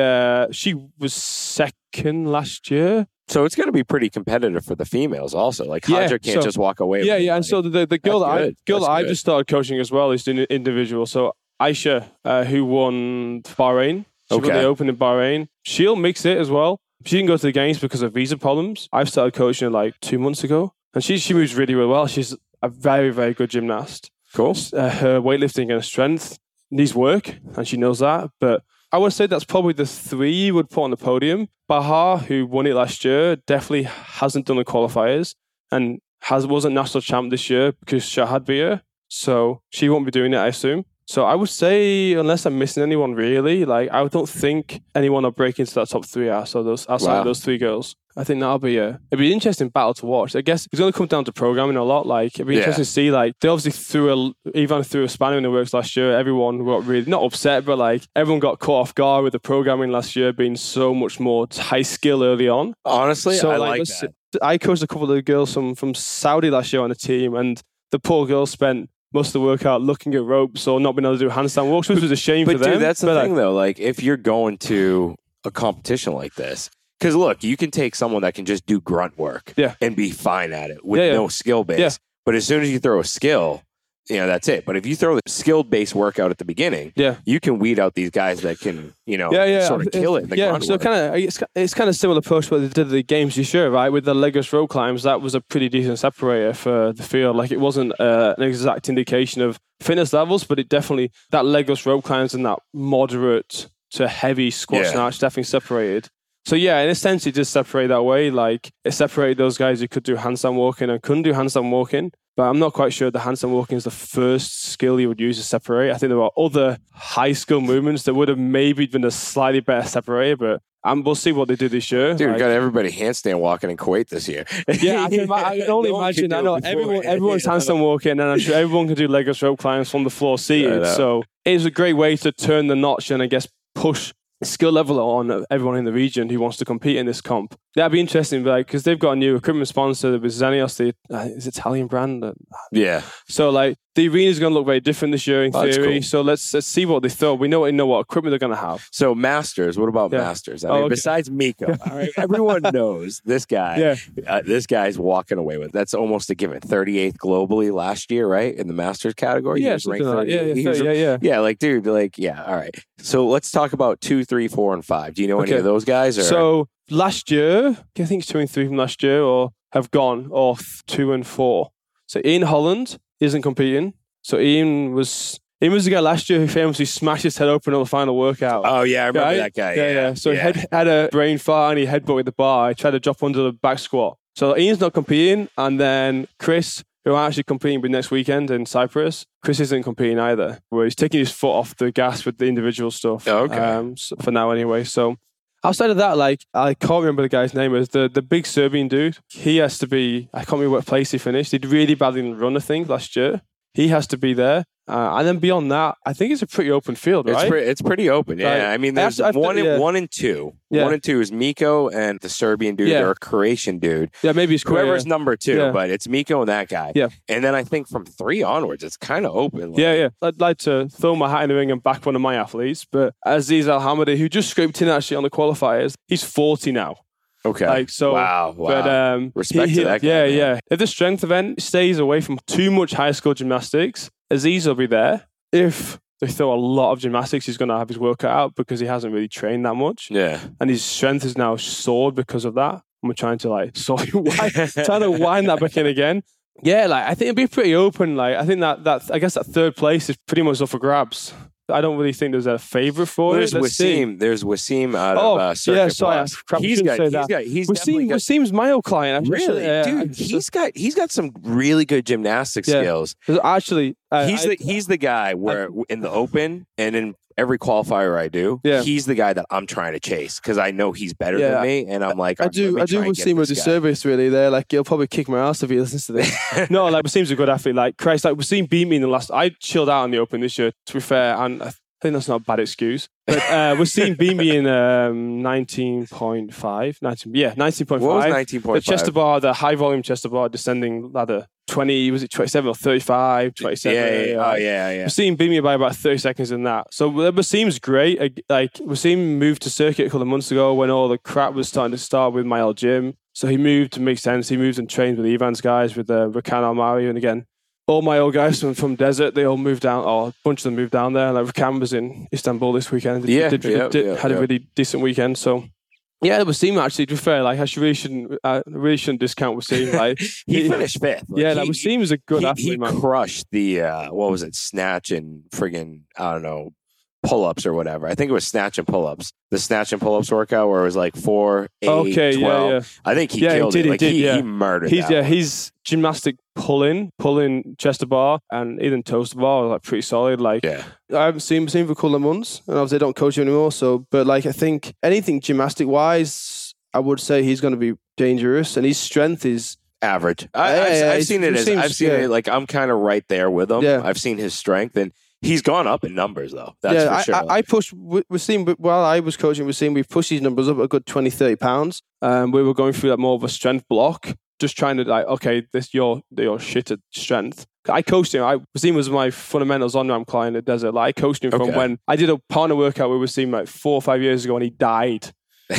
she was second last year. So it's going to be pretty competitive for the females also. Like Hajar can't just walk away. Yeah, yeah. And so the girl that I just started coaching as well is doing individual. So Aisha, who won Bahrain. She won the Open in Bahrain. She'll mix it as well. She didn't go to the Games because of visa problems. I've started coaching her like 2 months ago. And she moves really, really well. She's a very, very good gymnast. Cool. Her weightlifting and strength needs work. And she knows that. But I would say that's probably the three you would put on the podium. Baha, who won it last year, definitely hasn't done the qualifiers and wasn't national champ this year because Shahad beat her. So she won't be doing it, I assume. So I would say, unless I'm missing anyone really, like I don't think anyone will break into that top three outside of those three girls. I think that'll be it'd be an interesting battle to watch. I guess it's going to come down to programming a lot. Like it'd be interesting to see. Like they obviously threw a spanner in the works last year. Everyone got really not upset, but like everyone got caught off guard with the programming last year being so much more high skill early on. Honestly, so, I like that. I coached a couple of girls from Saudi last year on a team, and the poor girls spent most of the workout looking at ropes or not being able to do handstand walks, which was a shame for them. But dude, that's the thing though. Like if you're going to a competition like this. Because look, you can take someone that can just do grunt work and be fine at it with no skill base. Yeah. But as soon as you throw a skill, that's it. But if you throw the skill-based workout at the beginning, you can weed out these guys that can, sort of kill it in the grunt work. It's kind of similar approach to what they did at the Games this year, right? With the Legos rope climbs, that was a pretty decent separator for the field. Like it wasn't an exact indication of fitness levels, but it definitely, that Legos rope climbs and that moderate to heavy squat snatch definitely separated. So yeah, in a sense, it did separate that way. Like it separated those guys who could do handstand walking and couldn't do handstand walking. But I'm not quite sure the handstand walking is the first skill you would use to separate. I think there are other high skill movements that would have maybe been a slightly better separator, but we'll see what they do this year. Dude, we got everybody handstand walking in Kuwait this year. Yeah, I can only imagine. I know everyone's handstand walking, and I'm sure everyone can do Legos rope climbs from the floor seated. So it is a great way to turn the notch and I guess push skill level on everyone in the region who wants to compete in this comp. That'd be interesting, like, because they've got a new equipment sponsor with Zenios, the Italian brand. Yeah. So like the arena's going to look very different this year in theory. Cool. So let's see what they throw. We know what equipment they're going to have. So Masters, what about Masters? I mean, besides Miko, all right, everyone knows this guy. Yeah. This guy's walking away with. That's almost a given. 38th globally last year, right? In the Masters category, he was ranked 38th. Yeah. Like, dude, like, yeah. All right. So let's talk about 2, 3, 4, and 5. Do you know any of those guys? Or? So last year, I think it's 2 and 3 from last year, or have gone off 2 and 4. So Ian Holland isn't competing. So Ian was the guy last year who famously smashed his head open on the final workout. Oh yeah, I remember that guy. Yeah. So he had a brain fart and he headbutted the bar. He tried to drop under the back squat. So Ian's not competing, and then Chris, who are actually competing with next weekend in Cyprus, Chris isn't competing either. Where he's taking his foot off the gas with the individual stuff. Oh, okay. For now, anyway. So outside of that, like I can't remember the guy's name. It was the big Serbian dude. He has to be. I can't remember what place he finished. He did really badly in the run, I think, last year. He has to be there. And then beyond that, I think it's a pretty open field, right? It's pretty open, yeah. Like, I mean, there's one and two. Yeah. 1 and 2 is Miko and the Serbian dude or Croatian dude. Yeah, maybe it's whoever's number 2, but it's Miko and that guy. Yeah. And then I think from 3 onwards, it's kind of open. Like, I'd like to throw my hat in the ring and back one of my athletes, but Aziz Alhamadi, who just scraped in actually on the qualifiers, he's 40 now. Okay. Like, so, wow. But, respect to that guy. Yeah, man. Yeah. If the strength event stays away from too much high school gymnastics, Aziz will be there. If they throw a lot of gymnastics, he's going to have his work cut out because he hasn't really trained that much. Yeah. And his strength is now soared because of that. And we're trying to wind that back in again. Yeah, like I think it'd be pretty open. Like I think that third place is pretty much up for grabs. I don't really think there's a favorite for it. There's Wasim out of Circuit Plus. Wasim's my old client. Really? Dude, he's got some really good gymnastics skills. Actually, he's the guy where in the open and in every qualifier I do, he's the guy that I'm trying to chase because I know he's better than me, and I'm like, I do Wasim a disservice really there. Like he'll probably kick my ass if he listens to this. No, like Wasim's a good athlete. Like Christ, like Wasim beat me in the last. I chilled out in the open this year, to be fair, and I think that's not a bad excuse. But Wasim beat me in 19.5. 19.5. What was 19.5? The chest to bar, the high volume chest to bar descending ladder. 20, was it 27 or 35, 27? Wasim beat me by about 30 seconds in that. So Wasim's great. Like Wasim moved to Circuit a couple of months ago when all the crap was starting to start with my old gym. So he moved to make sense. He moved and trained with Ivan's guys, with Rakan Almarri. And again, all my old guys from Desert, they all moved down, or a bunch of them moved down there. Like Rakan was in Istanbul this weekend. Had a really decent weekend, so... Yeah, Wasim actually, to be fair, like I really shouldn't discount Wasim. Like he finished fifth. Like, yeah, like Wasim was a good athlete. He crushed the snatch and friggin' pull-ups or whatever. I think it was snatch and pull-ups. The snatch and pull-ups workout where it was like 4, 8, 12. Yeah. I think he killed it. He murdered that. Yeah, his gymnastic pulling chest to bar and even toes to bar was like pretty solid. Like I haven't seen Wasim for a couple of months, and obviously I don't coach him anymore. So, but like I think anything gymnastic wise, I would say he's going to be dangerous, and his strength is average. I've seen it. Like I'm kind of right there with him. Yeah. I've seen his strength and. He's gone up in numbers, though. That's for sure. I pushed Wasim, while I was coaching Wasim, we pushed his numbers up a good 20, 30 pounds. We were going through that more of a strength block, just trying to like, okay, this your shit at strength. I coached him. Wasim was my fundamentals on-ramp client at Desert. Like I coached him from when I did a partner workout with Wasim like 4 or 5 years ago, and he died.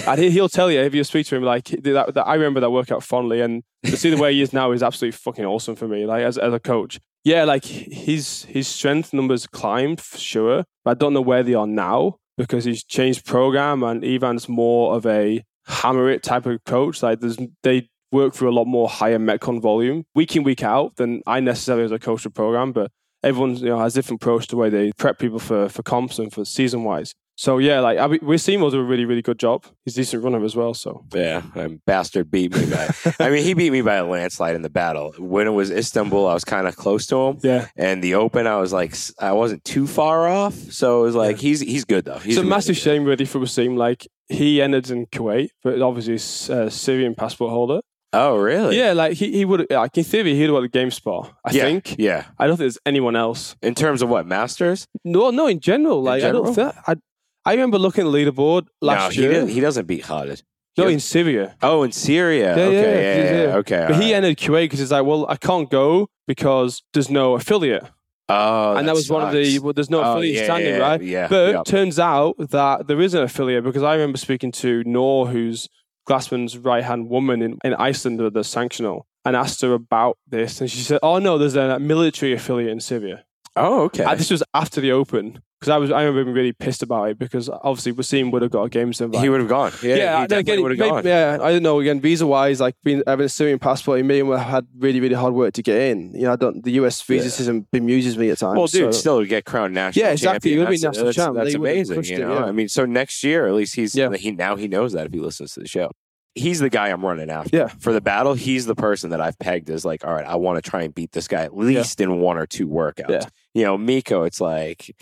And he'll tell you if you speak to him. Like I remember that workout fondly, and to see the way he is now is absolutely fucking awesome for me. Like as a coach. Yeah, like his strength numbers climbed for sure, but I don't know where they are now because he's changed program and Ivan's more of a hammer it type of coach. Like they work through a lot more higher metcon volume week in, week out than I necessarily as a coach of program, but everyone has different approach to the way they prep people for comps and for season wise. So yeah, like Wasim does a really, really good job. He's a decent runner as well. So yeah, bastard beat me by. I mean, he beat me by a landslide in the battle. When it was Istanbul, I was kind of close to him. Yeah, and the open, I wasn't too far off. So it was like he's good though. It's a really massive shame really for Wasim. Like he ended in Kuwait, but obviously he's a Syrian passport holder. Oh really? Yeah, like he would. Like in theory, he'd want a game spot. I think. Yeah. I don't think there's anyone else in terms of what masters. No, in general. Like in general? I don't think. I remember looking at the leaderboard last year. He doesn't beat Khaled. No, in Syria. Oh, in Syria. Yeah, okay. Yeah. Okay. But he entered Kuwait because he's like, well, I can't go because there's no affiliate. Oh, and that was one of the, well, there's no affiliate standing, right? Yeah. But it turns out that there is an affiliate because I remember speaking to Noor, who's Glassman's right-hand woman in Iceland at the sanctional, and asked her about this. And she said, oh, no, there's a military affiliate in Syria. Oh, okay. This was after the Open. Because I remember being really pissed about it because obviously Wasim would have got a games invite. He would have gone. Yeah, he definitely would have gone. Yeah, I don't know. Again, visa-wise, like having a Syrian passport, me and had really, really hard work to get in. You know, the US visa system bemuses me at times. Well, dude, still get crowned national champion. Yeah, exactly. He would be national champ. That's amazing. You know, I mean, so next year, at least he knows that if he listens to the show. He's the guy I'm running after. Yeah. For the battle, he's the person that I've pegged as like, all right, I want to try and beat this guy at least in one or two workouts. Yeah. You know, Miko, it's like...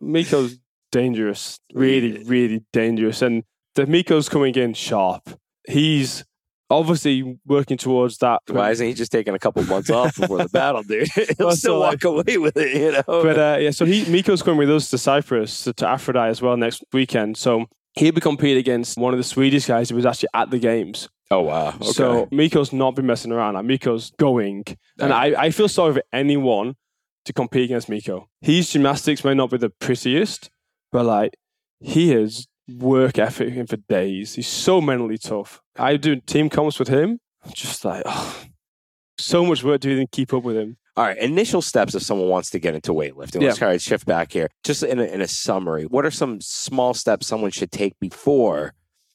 Miko's dangerous. Really, really dangerous. And the Miko's coming in sharp. He's obviously working towards that. Why isn't he just taking a couple months off before the battle, dude? He'll still walk away with it, you know? But so Miko's coming with us to Cyprus, to Aphrodite as well next weekend. So he'll be competing against one of the Swedish guys who was actually at the games. Oh, wow. Okay. So Miko's not been messing around. Like, Miko's going. And I feel sorry for anyone to compete against Miko. His gymnastics may not be the prettiest, but like he is work ethic in for days. He's so mentally tough. I do team comps with him. I'm just like, oh, so much work to even keep up with him. All right, initial steps if someone wants to get into weightlifting. Let's kind of shift back here. Just in a summary, what are some small steps someone should take before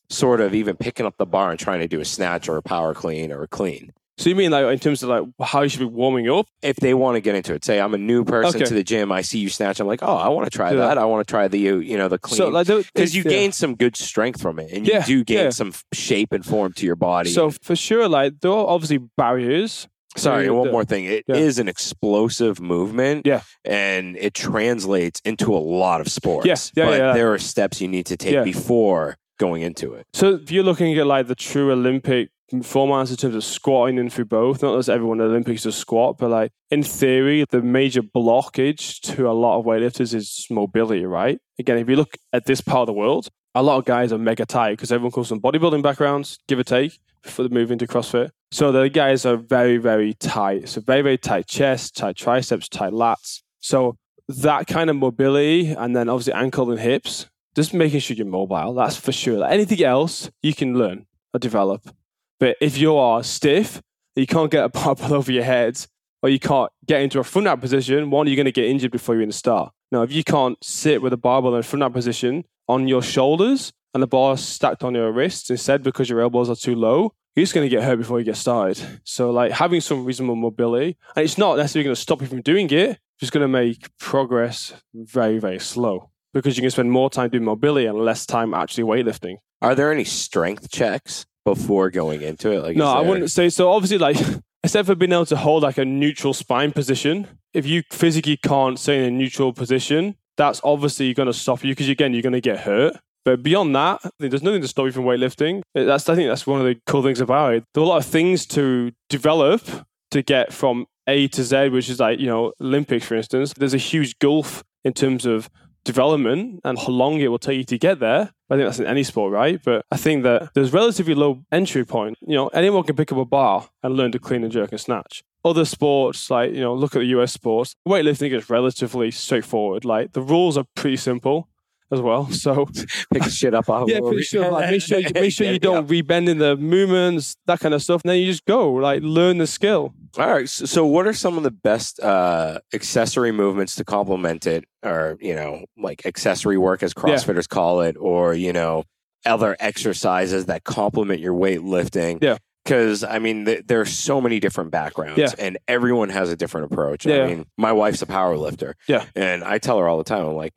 sort of even picking up the bar and trying to do a snatch or a power clean or a clean? So you mean like in terms of like how you should be warming up? If they want to get into it, say I'm a new person to the gym, I see you snatch, I'm like, oh, I want to try that. I want to try the the clean. So like because you gain some good strength from it, and you do gain some shape and form to your body. So for sure, like there are obviously barriers. Sorry, one more thing. It is an explosive movement, and it translates into a lot of sports. But there are steps you need to take before going into it. So if you're looking at like the true Olympic formats in terms of squatting and through both, not that everyone at the Olympics does squat, but like in theory, the major blockage to a lot of weightlifters is mobility, right? Again, if you look at this part of the world, a lot of guys are mega tight because everyone comes from bodybuilding backgrounds, give or take, before they move into CrossFit. So the guys are very, very tight. So very, very tight chest, tight triceps, tight lats. So that kind of mobility, and then obviously ankle and hips, just making sure you're mobile, that's for sure. Like anything else you can learn or develop. But if you are stiff, you can't get a barbell over your head, or you can't get into a front rack position, one, you're going to get injured before you're in the start. Now, if you can't sit with a barbell in a front rack position on your shoulders and the bar stacked on your wrists instead because your elbows are too low, you're just going to get hurt before you get started. So like having some reasonable mobility, and it's not necessarily going to stop you from doing it, just going to make progress very, very slow because you can spend more time doing mobility and less time actually weightlifting. Are there any strength checks before going into it? Like, no, I wouldn't say so. Obviously, like except for being able to hold like a neutral spine position, if you physically can't stay in a neutral position, that's obviously going to stop you because again, you're going to get hurt. But beyond that, there's nothing to stop you from weightlifting. I think that's one of the cool things about it. There are a lot of things to develop to get from A to Z, which is like, Olympics, for instance. There's a huge gulf in terms of development and how long it will take you to get there. I think that's in any sport, right? But I think that there's relatively low entry point. Anyone can pick up a bar and learn to clean and jerk and snatch. Other sports, like, look at the US sports. Weightlifting is relatively straightforward. Like, the rules are pretty simple as well. So pick shit up. Make sure you don't rebend in the movements, that kind of stuff. And then you just go, like, learn the skill. All right. So what are some of the best accessory movements to complement it, or, like accessory work as CrossFitters call it, or, other exercises that complement your weightlifting? Yeah. Because, there are so many different backgrounds and everyone has a different approach. Yeah. My wife's a power lifter. Yeah. And I tell her all the time, I'm like,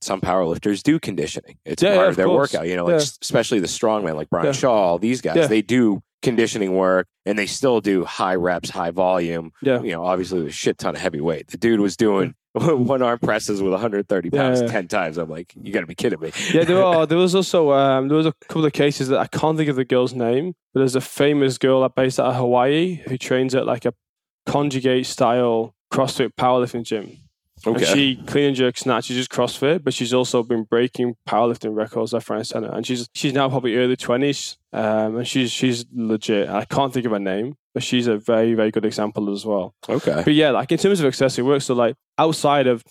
some power lifters do conditioning. It's part of their workout, especially the strongman, like Brian Shaw, these guys, they do conditioning work and they still do high reps, high volume. Yeah. Obviously there's a shit ton of heavy weight. The dude was doing one arm presses with 130 pounds 10 times. I'm like, you got to be kidding me. There was a couple of cases that I can't think of the girl's name, but there's a famous girl based out of Hawaii who trains at like a conjugate style CrossFit powerlifting gym. Okay. And she clean and jerk snatch. She does CrossFit, but she's also been breaking powerlifting records left, right, and center. And she's now probably early 20s, and she's legit. I can't think of her name, but she's a very, very good example as well. Okay. But in terms of accessory work, so like outside of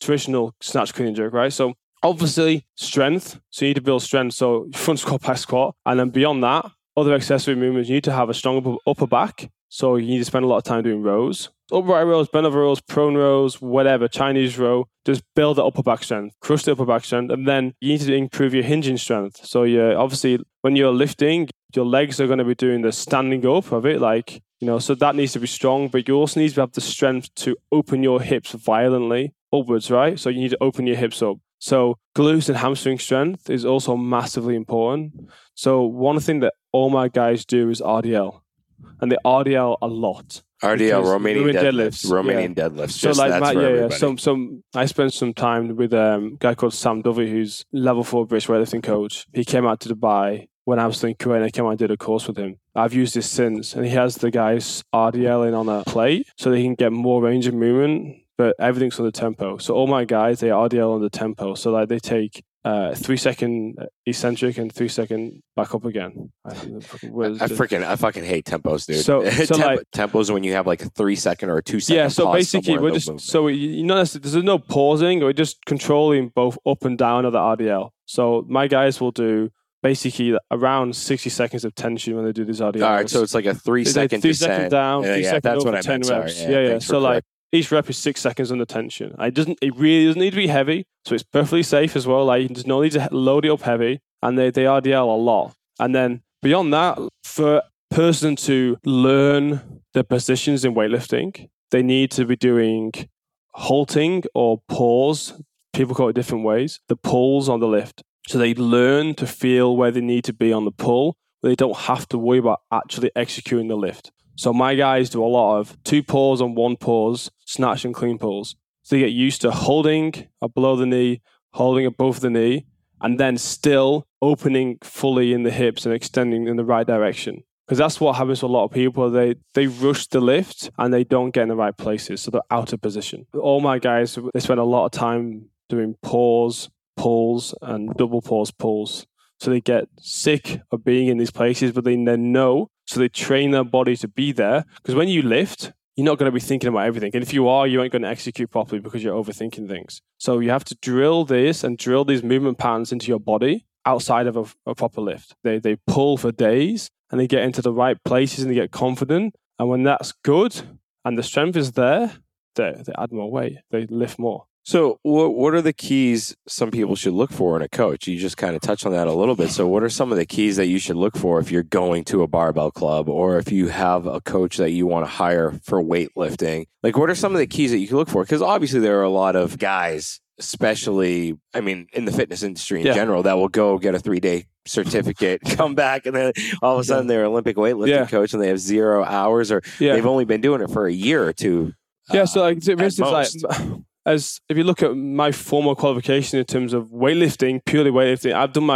traditional snatch, clean and jerk, right? So obviously strength. So you need to build strength. So front squat, back squat, and then beyond that, other accessory movements. You need to have a strong upper back. So you need to spend a lot of time doing rows, upright rows, bent over rows, prone rows, whatever, Chinese row. Just build the upper back strength, crush the upper back strength, and then you need to improve your hinging strength. So obviously when you're lifting, your legs are going to be doing the standing up of it, so that needs to be strong, but you also need to have the strength to open your hips violently upwards, right? So you need to open your hips up. So glutes and hamstring strength is also massively important. So one thing that all my guys do is RDL. And they RDL a lot. RDL, Romanian deadlifts. Romanian deadlifts. So I spent some time with a guy called Sam Dovey, who's level 4 British weightlifting coach. He came out to Dubai when I was in Kuwait, and I came out and did a course with him. I've used this since. And he has the guys RDLing on a plate so they can get more range of movement, but everything's on the tempo. So all my guys, they RDL on the tempo. So like they take 3-second eccentric and 3-second back up again. I fucking hate tempos, dude. So tempos are when you have like a 3-second or a 2-second. Yeah. So pause basically, we're just movement. So you know, there's no pausing. We're just controlling both up and down of the RDL. So my guys will do basically around 60 seconds of tension when they do these RDLs. All right. So it's like a 3-second descent. 3 second down. Yeah, that's what I meant. 10 reps. Sorry. Yeah. So like. Each rep is 6 seconds under tension. It really doesn't need to be heavy, so it's perfectly safe as well. Like, there's no need to load it up heavy, and they RDL a lot. And then beyond that, for a person to learn the positions in weightlifting, they need to be doing halting or pause. People call it different ways. The pulls on the lift, so they learn to feel where they need to be on the pull. But they don't have to worry about actually executing the lift. So my guys do a lot of 2 pulls on 1 pause, snatch and clean pulls. So they get used to holding below the knee, holding above the knee, and then still opening fully in the hips and extending in the right direction. Because that's what happens to a lot of people. They rush the lift and they don't get in the right places. So they're out of position. All my guys, they spend a lot of time doing pause, pulls, and double pause pulls. So they get sick of being in these places, but they then know. So they train their body to be there. Because when you lift, you're not going to be thinking about everything. And if you are, you ain't going to execute properly because you're overthinking things. So you have to drill this and drill these movement patterns into your body outside of a proper lift. They pull for days and they get into the right places and they get confident. And when that's good and the strength is there, they add more weight. They lift more. So what are the keys some people should look for in a coach? You just kind of touched on that a little bit. So what are some of the keys that you should look for if you're going to a barbell club or if you have a coach that you want to hire for weightlifting? Like, what are some of the keys that you can look for? Because obviously there are a lot of guys, especially, I mean, in the fitness industry in general, that will go get a 3-day certificate, come back, and then all of a sudden they're an Olympic weightlifting coach and they have 0 hours or they've only been doing it for a year or two. Yeah, so like, for instance, like... If you look at my formal qualification in terms of weightlifting, purely weightlifting, I've done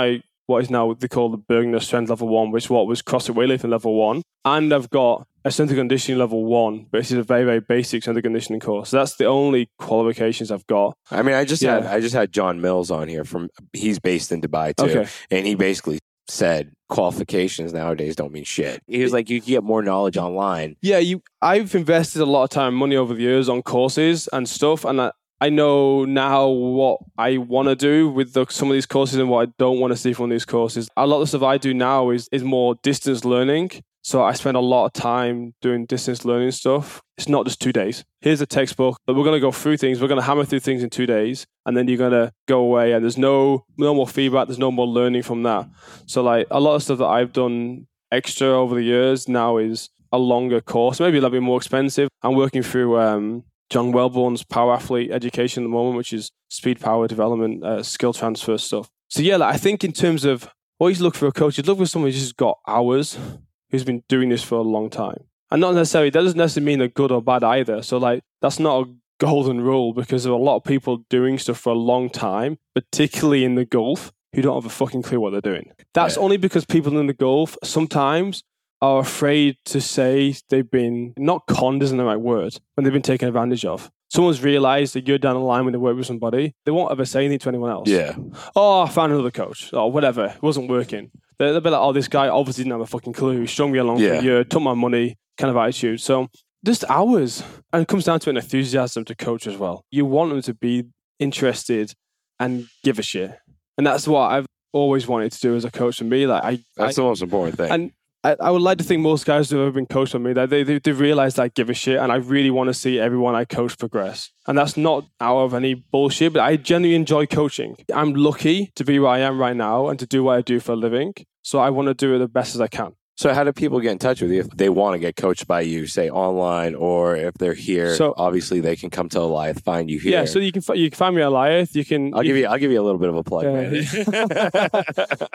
what is now they call the Bergner Strength Level 1, which what was CrossFit Weightlifting Level 1. And I've got a Strength and Conditioning Level 1, but it's a very, very basic Strength and Conditioning course. So that's the only qualifications I've got. I mean, I just had John Mills on here. He's based in Dubai too. Okay. And he basically said qualifications nowadays don't mean shit. He was like, you get more knowledge online. Yeah, I've invested a lot of time and money over the years on courses and stuff. And I know now what I want to do with some of these courses and what I don't want to see from these courses. A lot of the stuff I do now is more distance learning. So I spend a lot of time doing distance learning stuff. It's not just 2 days. Here's a textbook, but we're going to go through things. We're going to hammer through things in 2 days and then you're going to go away and there's no more feedback. There's no more learning from that. So like a lot of stuff that I've done extra over the years now is a longer course, maybe a little bit more expensive. I'm working through... John Wellborn's Power Athlete Education at the moment, which is speed power development, skill transfer stuff. So yeah, like I think in terms of what you look for a coach, you'd look for someone who's just got hours, who's been doing this for a long time. And that doesn't necessarily mean they're good or bad either. So like that's not a golden rule because there are a lot of people doing stuff for a long time, particularly in the Gulf, who don't have a fucking clue what they're doing. That's only because people in the Gulf sometimes are afraid to say they've been, not conned isn't the right word, when they've been taken advantage of. Someone's realized that you're down the line when they work with somebody, they won't ever say anything to anyone else. Yeah. Oh, I found another coach. Oh, whatever. It wasn't working. They'll be like, oh, this guy obviously didn't have a fucking clue. He strung me along for a year, took my money, kind of attitude. So just hours. And it comes down to an enthusiasm to coach as well. You want them to be interested and give a shit. And that's what I've always wanted to do as a coach for me. Like that's the most important thing. And I would like to think most guys who have ever been coached by me, that they realize that I give a shit and I really want to see everyone I coach progress. And that's not out of any bullshit, but I genuinely enjoy coaching. I'm lucky to be where I am right now and to do what I do for a living. So I want to do it the best as I can. So how do people get in touch with you if they want to get coached by you, say online, or if they're here? So obviously they can come to Alioth, find you here. Yeah, so you can find me at Alioth. I'll give you a little bit of a plug.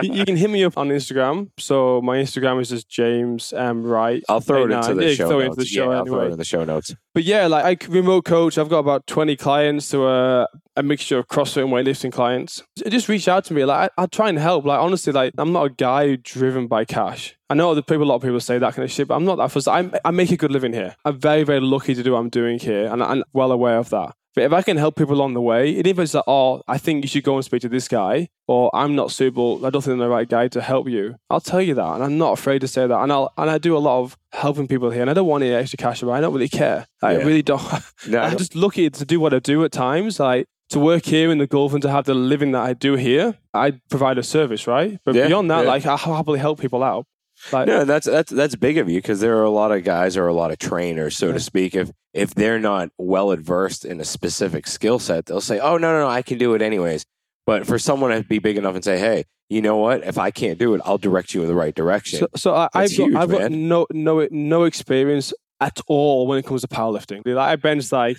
You can hit me up on Instagram. So my Instagram is just James Wright. I'll throw it into the show notes. I'll throw it in the show notes. But yeah, like I remote coach. I've got about 20 clients to a mixture of CrossFit and weightlifting clients. Just reach out to me. Like I'll try and help. Like honestly, like I'm not a guy driven by cash. I know a lot of people say that kind of shit, but I'm not that fussed. I make a good living here. I'm very, very lucky to do what I'm doing here, and I'm well aware of that. But if I can help people along the way, even if it's like, oh, I think you should go and speak to this guy, or I'm not suitable, I don't think I'm the right guy to help you, I'll tell you that. And I'm not afraid to say that. And I do a lot of helping people here, and I don't want any extra cash, but I don't really care. I really don't. No, I'm just lucky to do what I do at times. Like, to work here in the Gulf and to have the living that I do here, I provide a service, right? But beyond that, like, I'll happily help people out. Like, no, that's big of you, because there are a lot of guys or a lot of trainers, so to speak. If they're not well adversed in a specific skill set, they'll say, "Oh no, I can do it anyways." But for someone to be big enough and say, "Hey, you know what? If I can't do it, I'll direct you in the right direction." So I've got no experience at all when it comes to powerlifting. Like, I bench like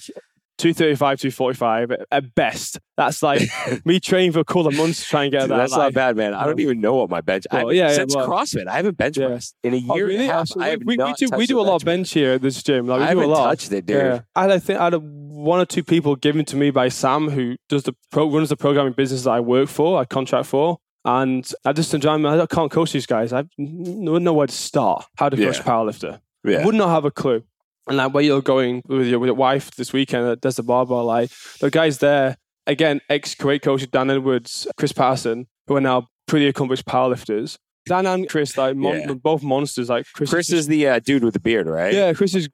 235, 245 at best. That's like me training for a couple of months to try and get that. That's not bad, man. I don't even know what my bench. CrossFit, I haven't bench pressed in a year and a half. We do a lot of bench here at this gym. Like, I haven't touched it, dude. Yeah. I think I had one or two people given to me by Sam, who does runs the programming business that I work for, I contract for. And I just enjoy. I can't coach these guys. I wouldn't know where to start. How to coach a powerlifter? Yeah. Would not have a clue. And like, where you're going with your wife this weekend at Desert Barber, like, the guys there, again, ex-Kuwait coach Dan Edwards, Chris Patterson, who are now pretty accomplished powerlifters. Dan and Chris, like, both monsters. Like, Chris is the dude with the beard, right? Yeah, Chris moves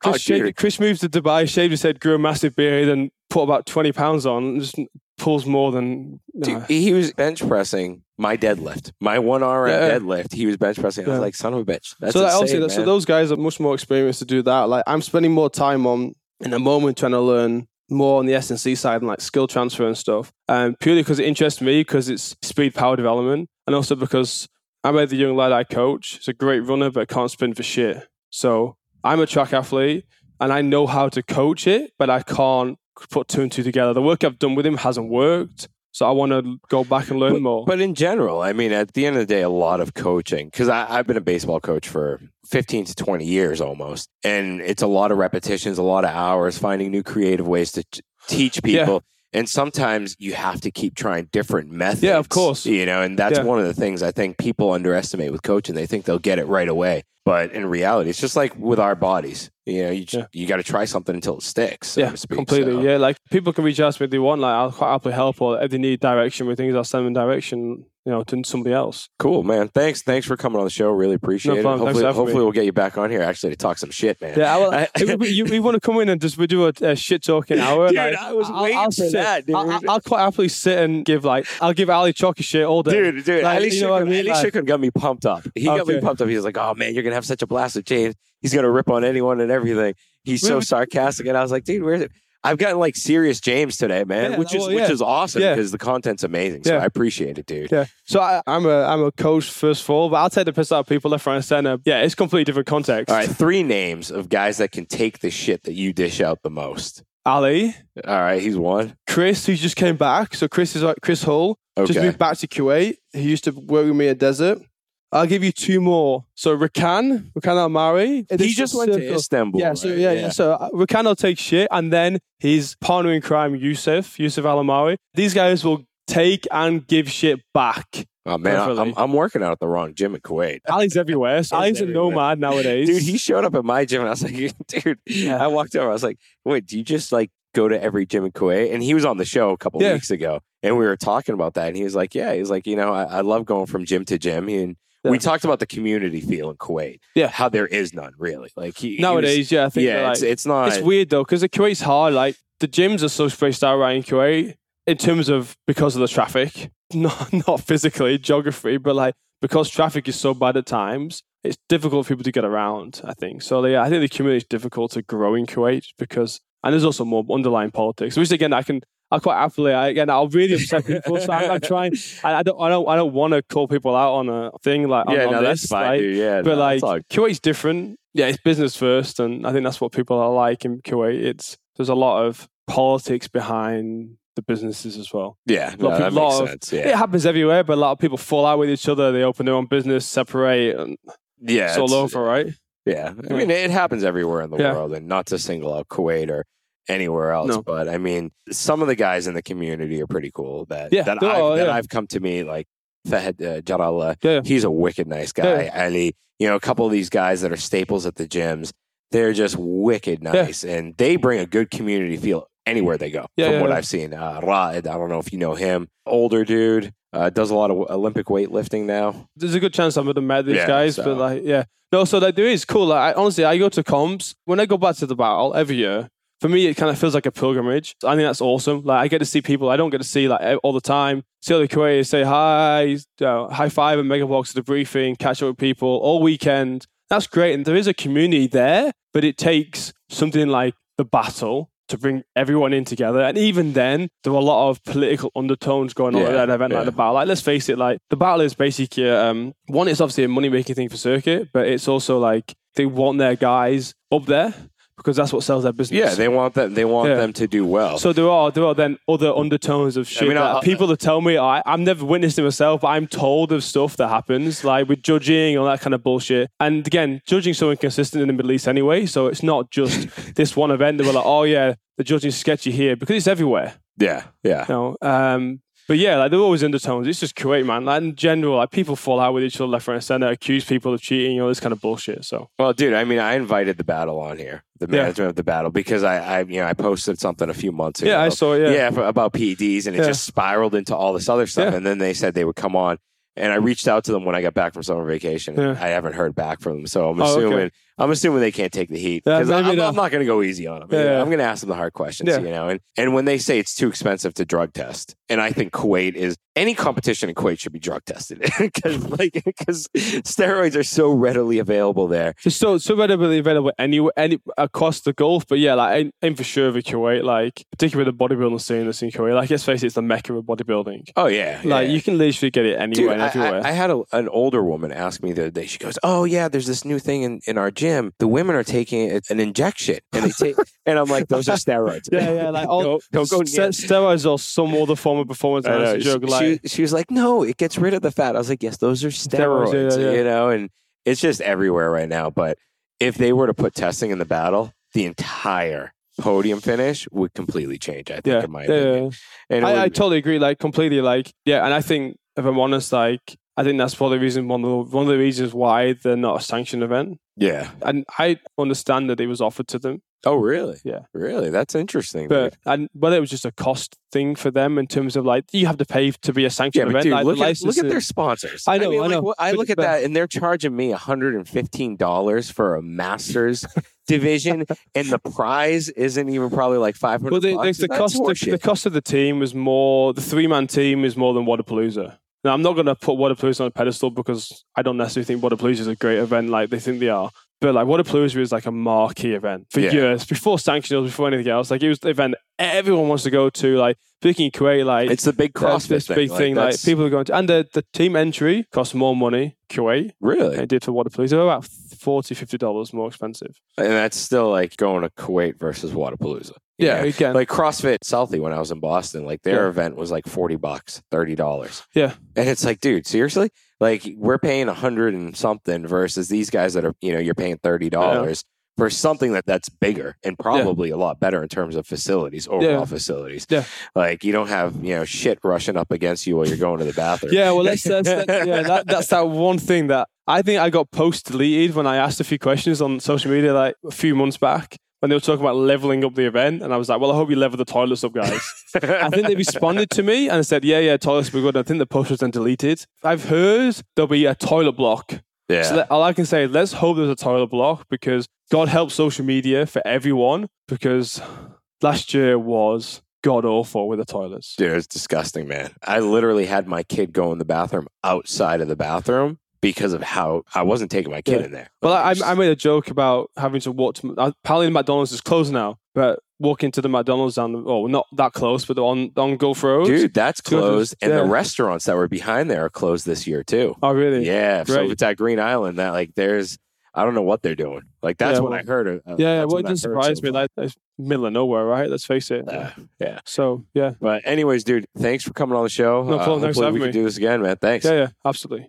to Dubai, shaved his head, grew a massive beard, and put about 20 pounds on, and just pulls more than... Dude, he was bench pressing my deadlift. My one-arm deadlift, he was bench pressing. I was like, son of a bitch. That's insane, man. So those guys are much more experienced to do that. Like, I'm spending more time on, in the moment, trying to learn more on the S&C side and like skill transfer and stuff. Purely because it interests me, because it's speed power development. And also because I'm the young lad I coach. He's a great runner, but can't spin for shit. So I'm a track athlete and I know how to coach it, but I can't put two and two together. The work I've done with him hasn't worked. So I want to go back and learn more. But in general, I mean, at the end of the day, a lot of coaching, because I've been a baseball coach for 15 to 20 years almost. And it's a lot of repetitions, a lot of hours, finding new creative ways to teach people. Yeah. And sometimes you have to keep trying different methods. Yeah, of course. You know, and that's one of the things I think people underestimate with coaching. They think they'll get it right away. But in reality, it's just like with our bodies. You know, you got to try something until it sticks. So to speak, completely. So. Yeah, like people can reach out to me if they want. Like, I'll quite happily help, or if they need direction with things, I'll send them direction. You know, to somebody else. Cool, man. Thanks for coming on the show. Really appreciate it. Hopefully we'll get you back on here actually to talk some shit, man. Yeah, we want to come in and just we do a shit talking hour. Dude, like, I was waiting for that, dude. I'll quite happily sit and give Ali Choc a shit all day. Dude, like, Ali Choc got me pumped up. He got me pumped up. He was like, "Oh man, you're gonna have such a blast with James. He's gonna rip on anyone and everything. He's so sarcastic." And I was like, "Dude, where's it?" I've gotten like serious James today, man, which is awesome because the content's amazing. So I appreciate it, dude. Yeah. So I'm a coach first of all, but I'll take the piss out of people left, right, and center. Yeah, it's completely different context. All right, 3 names of guys that can take the shit that you dish out the most. Ali. All right, he's one. Chris, who just came back. So Chris is like Chris Hull. Okay. Just moved back to Kuwait. He used to work with me at Desert. I'll give you 2 more. So Rakan Almarri. He just went to Istanbul. Yeah, right? So Rakan will take shit. And then his partner in crime, Yusuf Almarri. These guys will take and give shit back. Oh, man, I'm working out at the wrong gym in Kuwait. Ali's everywhere. So Ali's a nomad nowadays. Dude, he showed up at my gym and I was like, dude, I walked over. I was like, wait, do you just like go to every gym in Kuwait? And he was on the show a couple weeks ago. And we were talking about that. And he was like, you know, I love going from gym to gym. And we talked about the community feel in Kuwait. Yeah. How there is none, really. Like nowadays, I think it's not... It's weird, though, because Kuwait's hard. Like, the gyms are so spaced out right in Kuwait in terms of because of the traffic. Not physically, geography, but like because traffic is so bad at times, it's difficult for people to get around, I think. So, I think the community is difficult to grow in Kuwait because... And there's also more underlying politics, which, again, I'll quite happily. I'll really upset people. So I'm trying. I don't want to call people out on a thing like. Yeah, no, that's fine. Like, dude. Yeah, but Kuwait's different. Yeah, it's business first, and I think that's what people are like in Kuwait. There's a lot of politics behind the businesses as well. Yeah, that makes sense. Yeah. It happens everywhere, but a lot of people fall out with each other. They open their own business, separate, and it's all over, right? Yeah, I mean, it happens everywhere in the world, and not to single out Kuwait or anywhere else, but I mean, some of the guys in the community are pretty cool I've come to meet, like Fahad, Jarallah. Yeah. He's a wicked nice guy. Yeah. Ali, you know, a couple of these guys that are staples at the gyms, they're just wicked nice, and they bring a good community feel anywhere they go, from what I've seen. Raed, I don't know if you know him. Older dude, does a lot of Olympic weightlifting now. There's a good chance I would have met these guys, so. But No, so that dude is cool. Like, I go to comps. When I go back to the battle every year, for me, it kind of feels like a pilgrimage. I think that's awesome. Like, I get to see people I don't get to see like all the time. See other creators, say hi, high five and mega box to the briefing, catch up with people all weekend. That's great. And there is a community there, but it takes something like the battle to bring everyone in together. And even then, there were a lot of political undertones going on at an event like the battle. Like, let's face it, like the battle is basically, one, it's obviously a money-making thing for Circuit, but it's also like they want their guys up there, because that's what sells their business. Yeah, they want that. They want them to do well. So there are then other undertones of shit. I mean, people that tell me, I've never witnessed it myself, but I'm told of stuff that happens, like with judging and all that kind of bullshit. And again, judging's so inconsistent in the Middle East anyway, so it's not just this one event that we're like, the judging's sketchy here, because it's everywhere. Yeah. You know, but yeah, like there are always undertones. It's just great, man. Like in general, like people fall out with each other left, right, and center, accuse people of cheating, all this kind of bullshit. So, well, dude, I mean, I invited the battle on here, the management of the battle, because I posted something a few months ago. Yeah, I saw about PEDs, and it just spiraled into all this other stuff. And then they said they would come on, and I reached out to them when I got back from summer vacation. And I haven't heard back from them, so I'm assuming they can't take the heat, because I'm not going to go easy on them. I'm going to ask them the hard questions, And when they say it's too expensive to drug test, and I think Kuwait is, any competition in Kuwait should be drug tested, because steroids are so readily available there. It's so readily available anywhere across the Gulf, but I'm for sure with Kuwait, like particularly with the bodybuilding scene that's in Kuwait. Like, let's face it, it's the mecca of bodybuilding. Oh yeah, you can literally get it anywhere and everywhere. I had an older woman ask me the other day. She goes, "Oh yeah, there's this new thing in our gym, the women are taking an injection," and I'm like, those are steroids. Like steroids or some other form of performance. She was like, "No, it gets rid of the fat." I was like, "Yes, those are steroids." And it's just everywhere right now. But if they were to put testing in the battle, the entire podium finish would completely change, I think, in my opinion. And I totally agree, like completely, and I think, if I'm honest, like I think that's probably the reason, one of the reasons why they're not a sanctioned event. Yeah. And I understand that it was offered to them. Oh, really? Yeah. Really? That's interesting. But whether it was just a cost thing for them in terms of like, you have to pay to be a sanctioned event. Dude, like, look at their sponsors. I know. Like, I look at that and they're charging me $115 for a master's division, and the prize isn't even probably like $500. Well, the cost of the team was more, the three-man team is more than Wadapalooza. Now, I'm not going to put Wadapalooza on a pedestal, because I don't necessarily think Wadapalooza is a great event like they think they are. But like Wadapalooza is like a marquee event for years, before sanctionals, before anything else. Like, it was the event everyone wants to go to. Like, picking Kuwait, like it's the big CrossFit thing. Like people are going to, and the team entry costs more money. Kuwait, really? It did for Wadapalooza, about $40-$50 more expensive. And that's still like going to Kuwait versus Wadapalooza. Yeah, again, like CrossFit Southie when I was in Boston, like their event was like $40, $30. Yeah, and it's like, dude, seriously, like we're paying $100 and something versus these guys that are, you're paying $30 for something that's bigger and probably a lot better in terms of facilities, overall facilities. Yeah, like you don't have shit rushing up against you while you're going to the bathroom. Yeah, well, that's that one thing that I think I got post deleted when I asked a few questions on social media like a few months back. And they were talking about leveling up the event. And I was like, well, I hope you level the toilets up, guys. I think they responded to me and said, toilets were good. And I think the post was then deleted. I've heard there'll be a toilet block. Yeah. So all I can say, let's hope there's a toilet block, because God help social media for everyone, because last year was god awful with the toilets. Dude, it's disgusting, man. I literally had my kid go in the bathroom outside of the bathroom, because of how I wasn't taking my kid in there. Well, I made a joke about having to walk to... Apparently the McDonald's is closed now, but walking to the McDonald's not that close, but on Gulf Road. Dude, that's closed. And the restaurants that were behind there are closed this year too. Oh, really? Yeah. Great. So if it's at Green Island, that like there's... I don't know what they're doing. Like, that's what I heard. Well, it didn't surprise me. Like, it's middle of nowhere, right? Let's face it. Yeah. So, yeah. But anyways, dude, thanks for coming on the show. No problem. Thanks for having me. We can do this again, man. Thanks. Yeah, absolutely.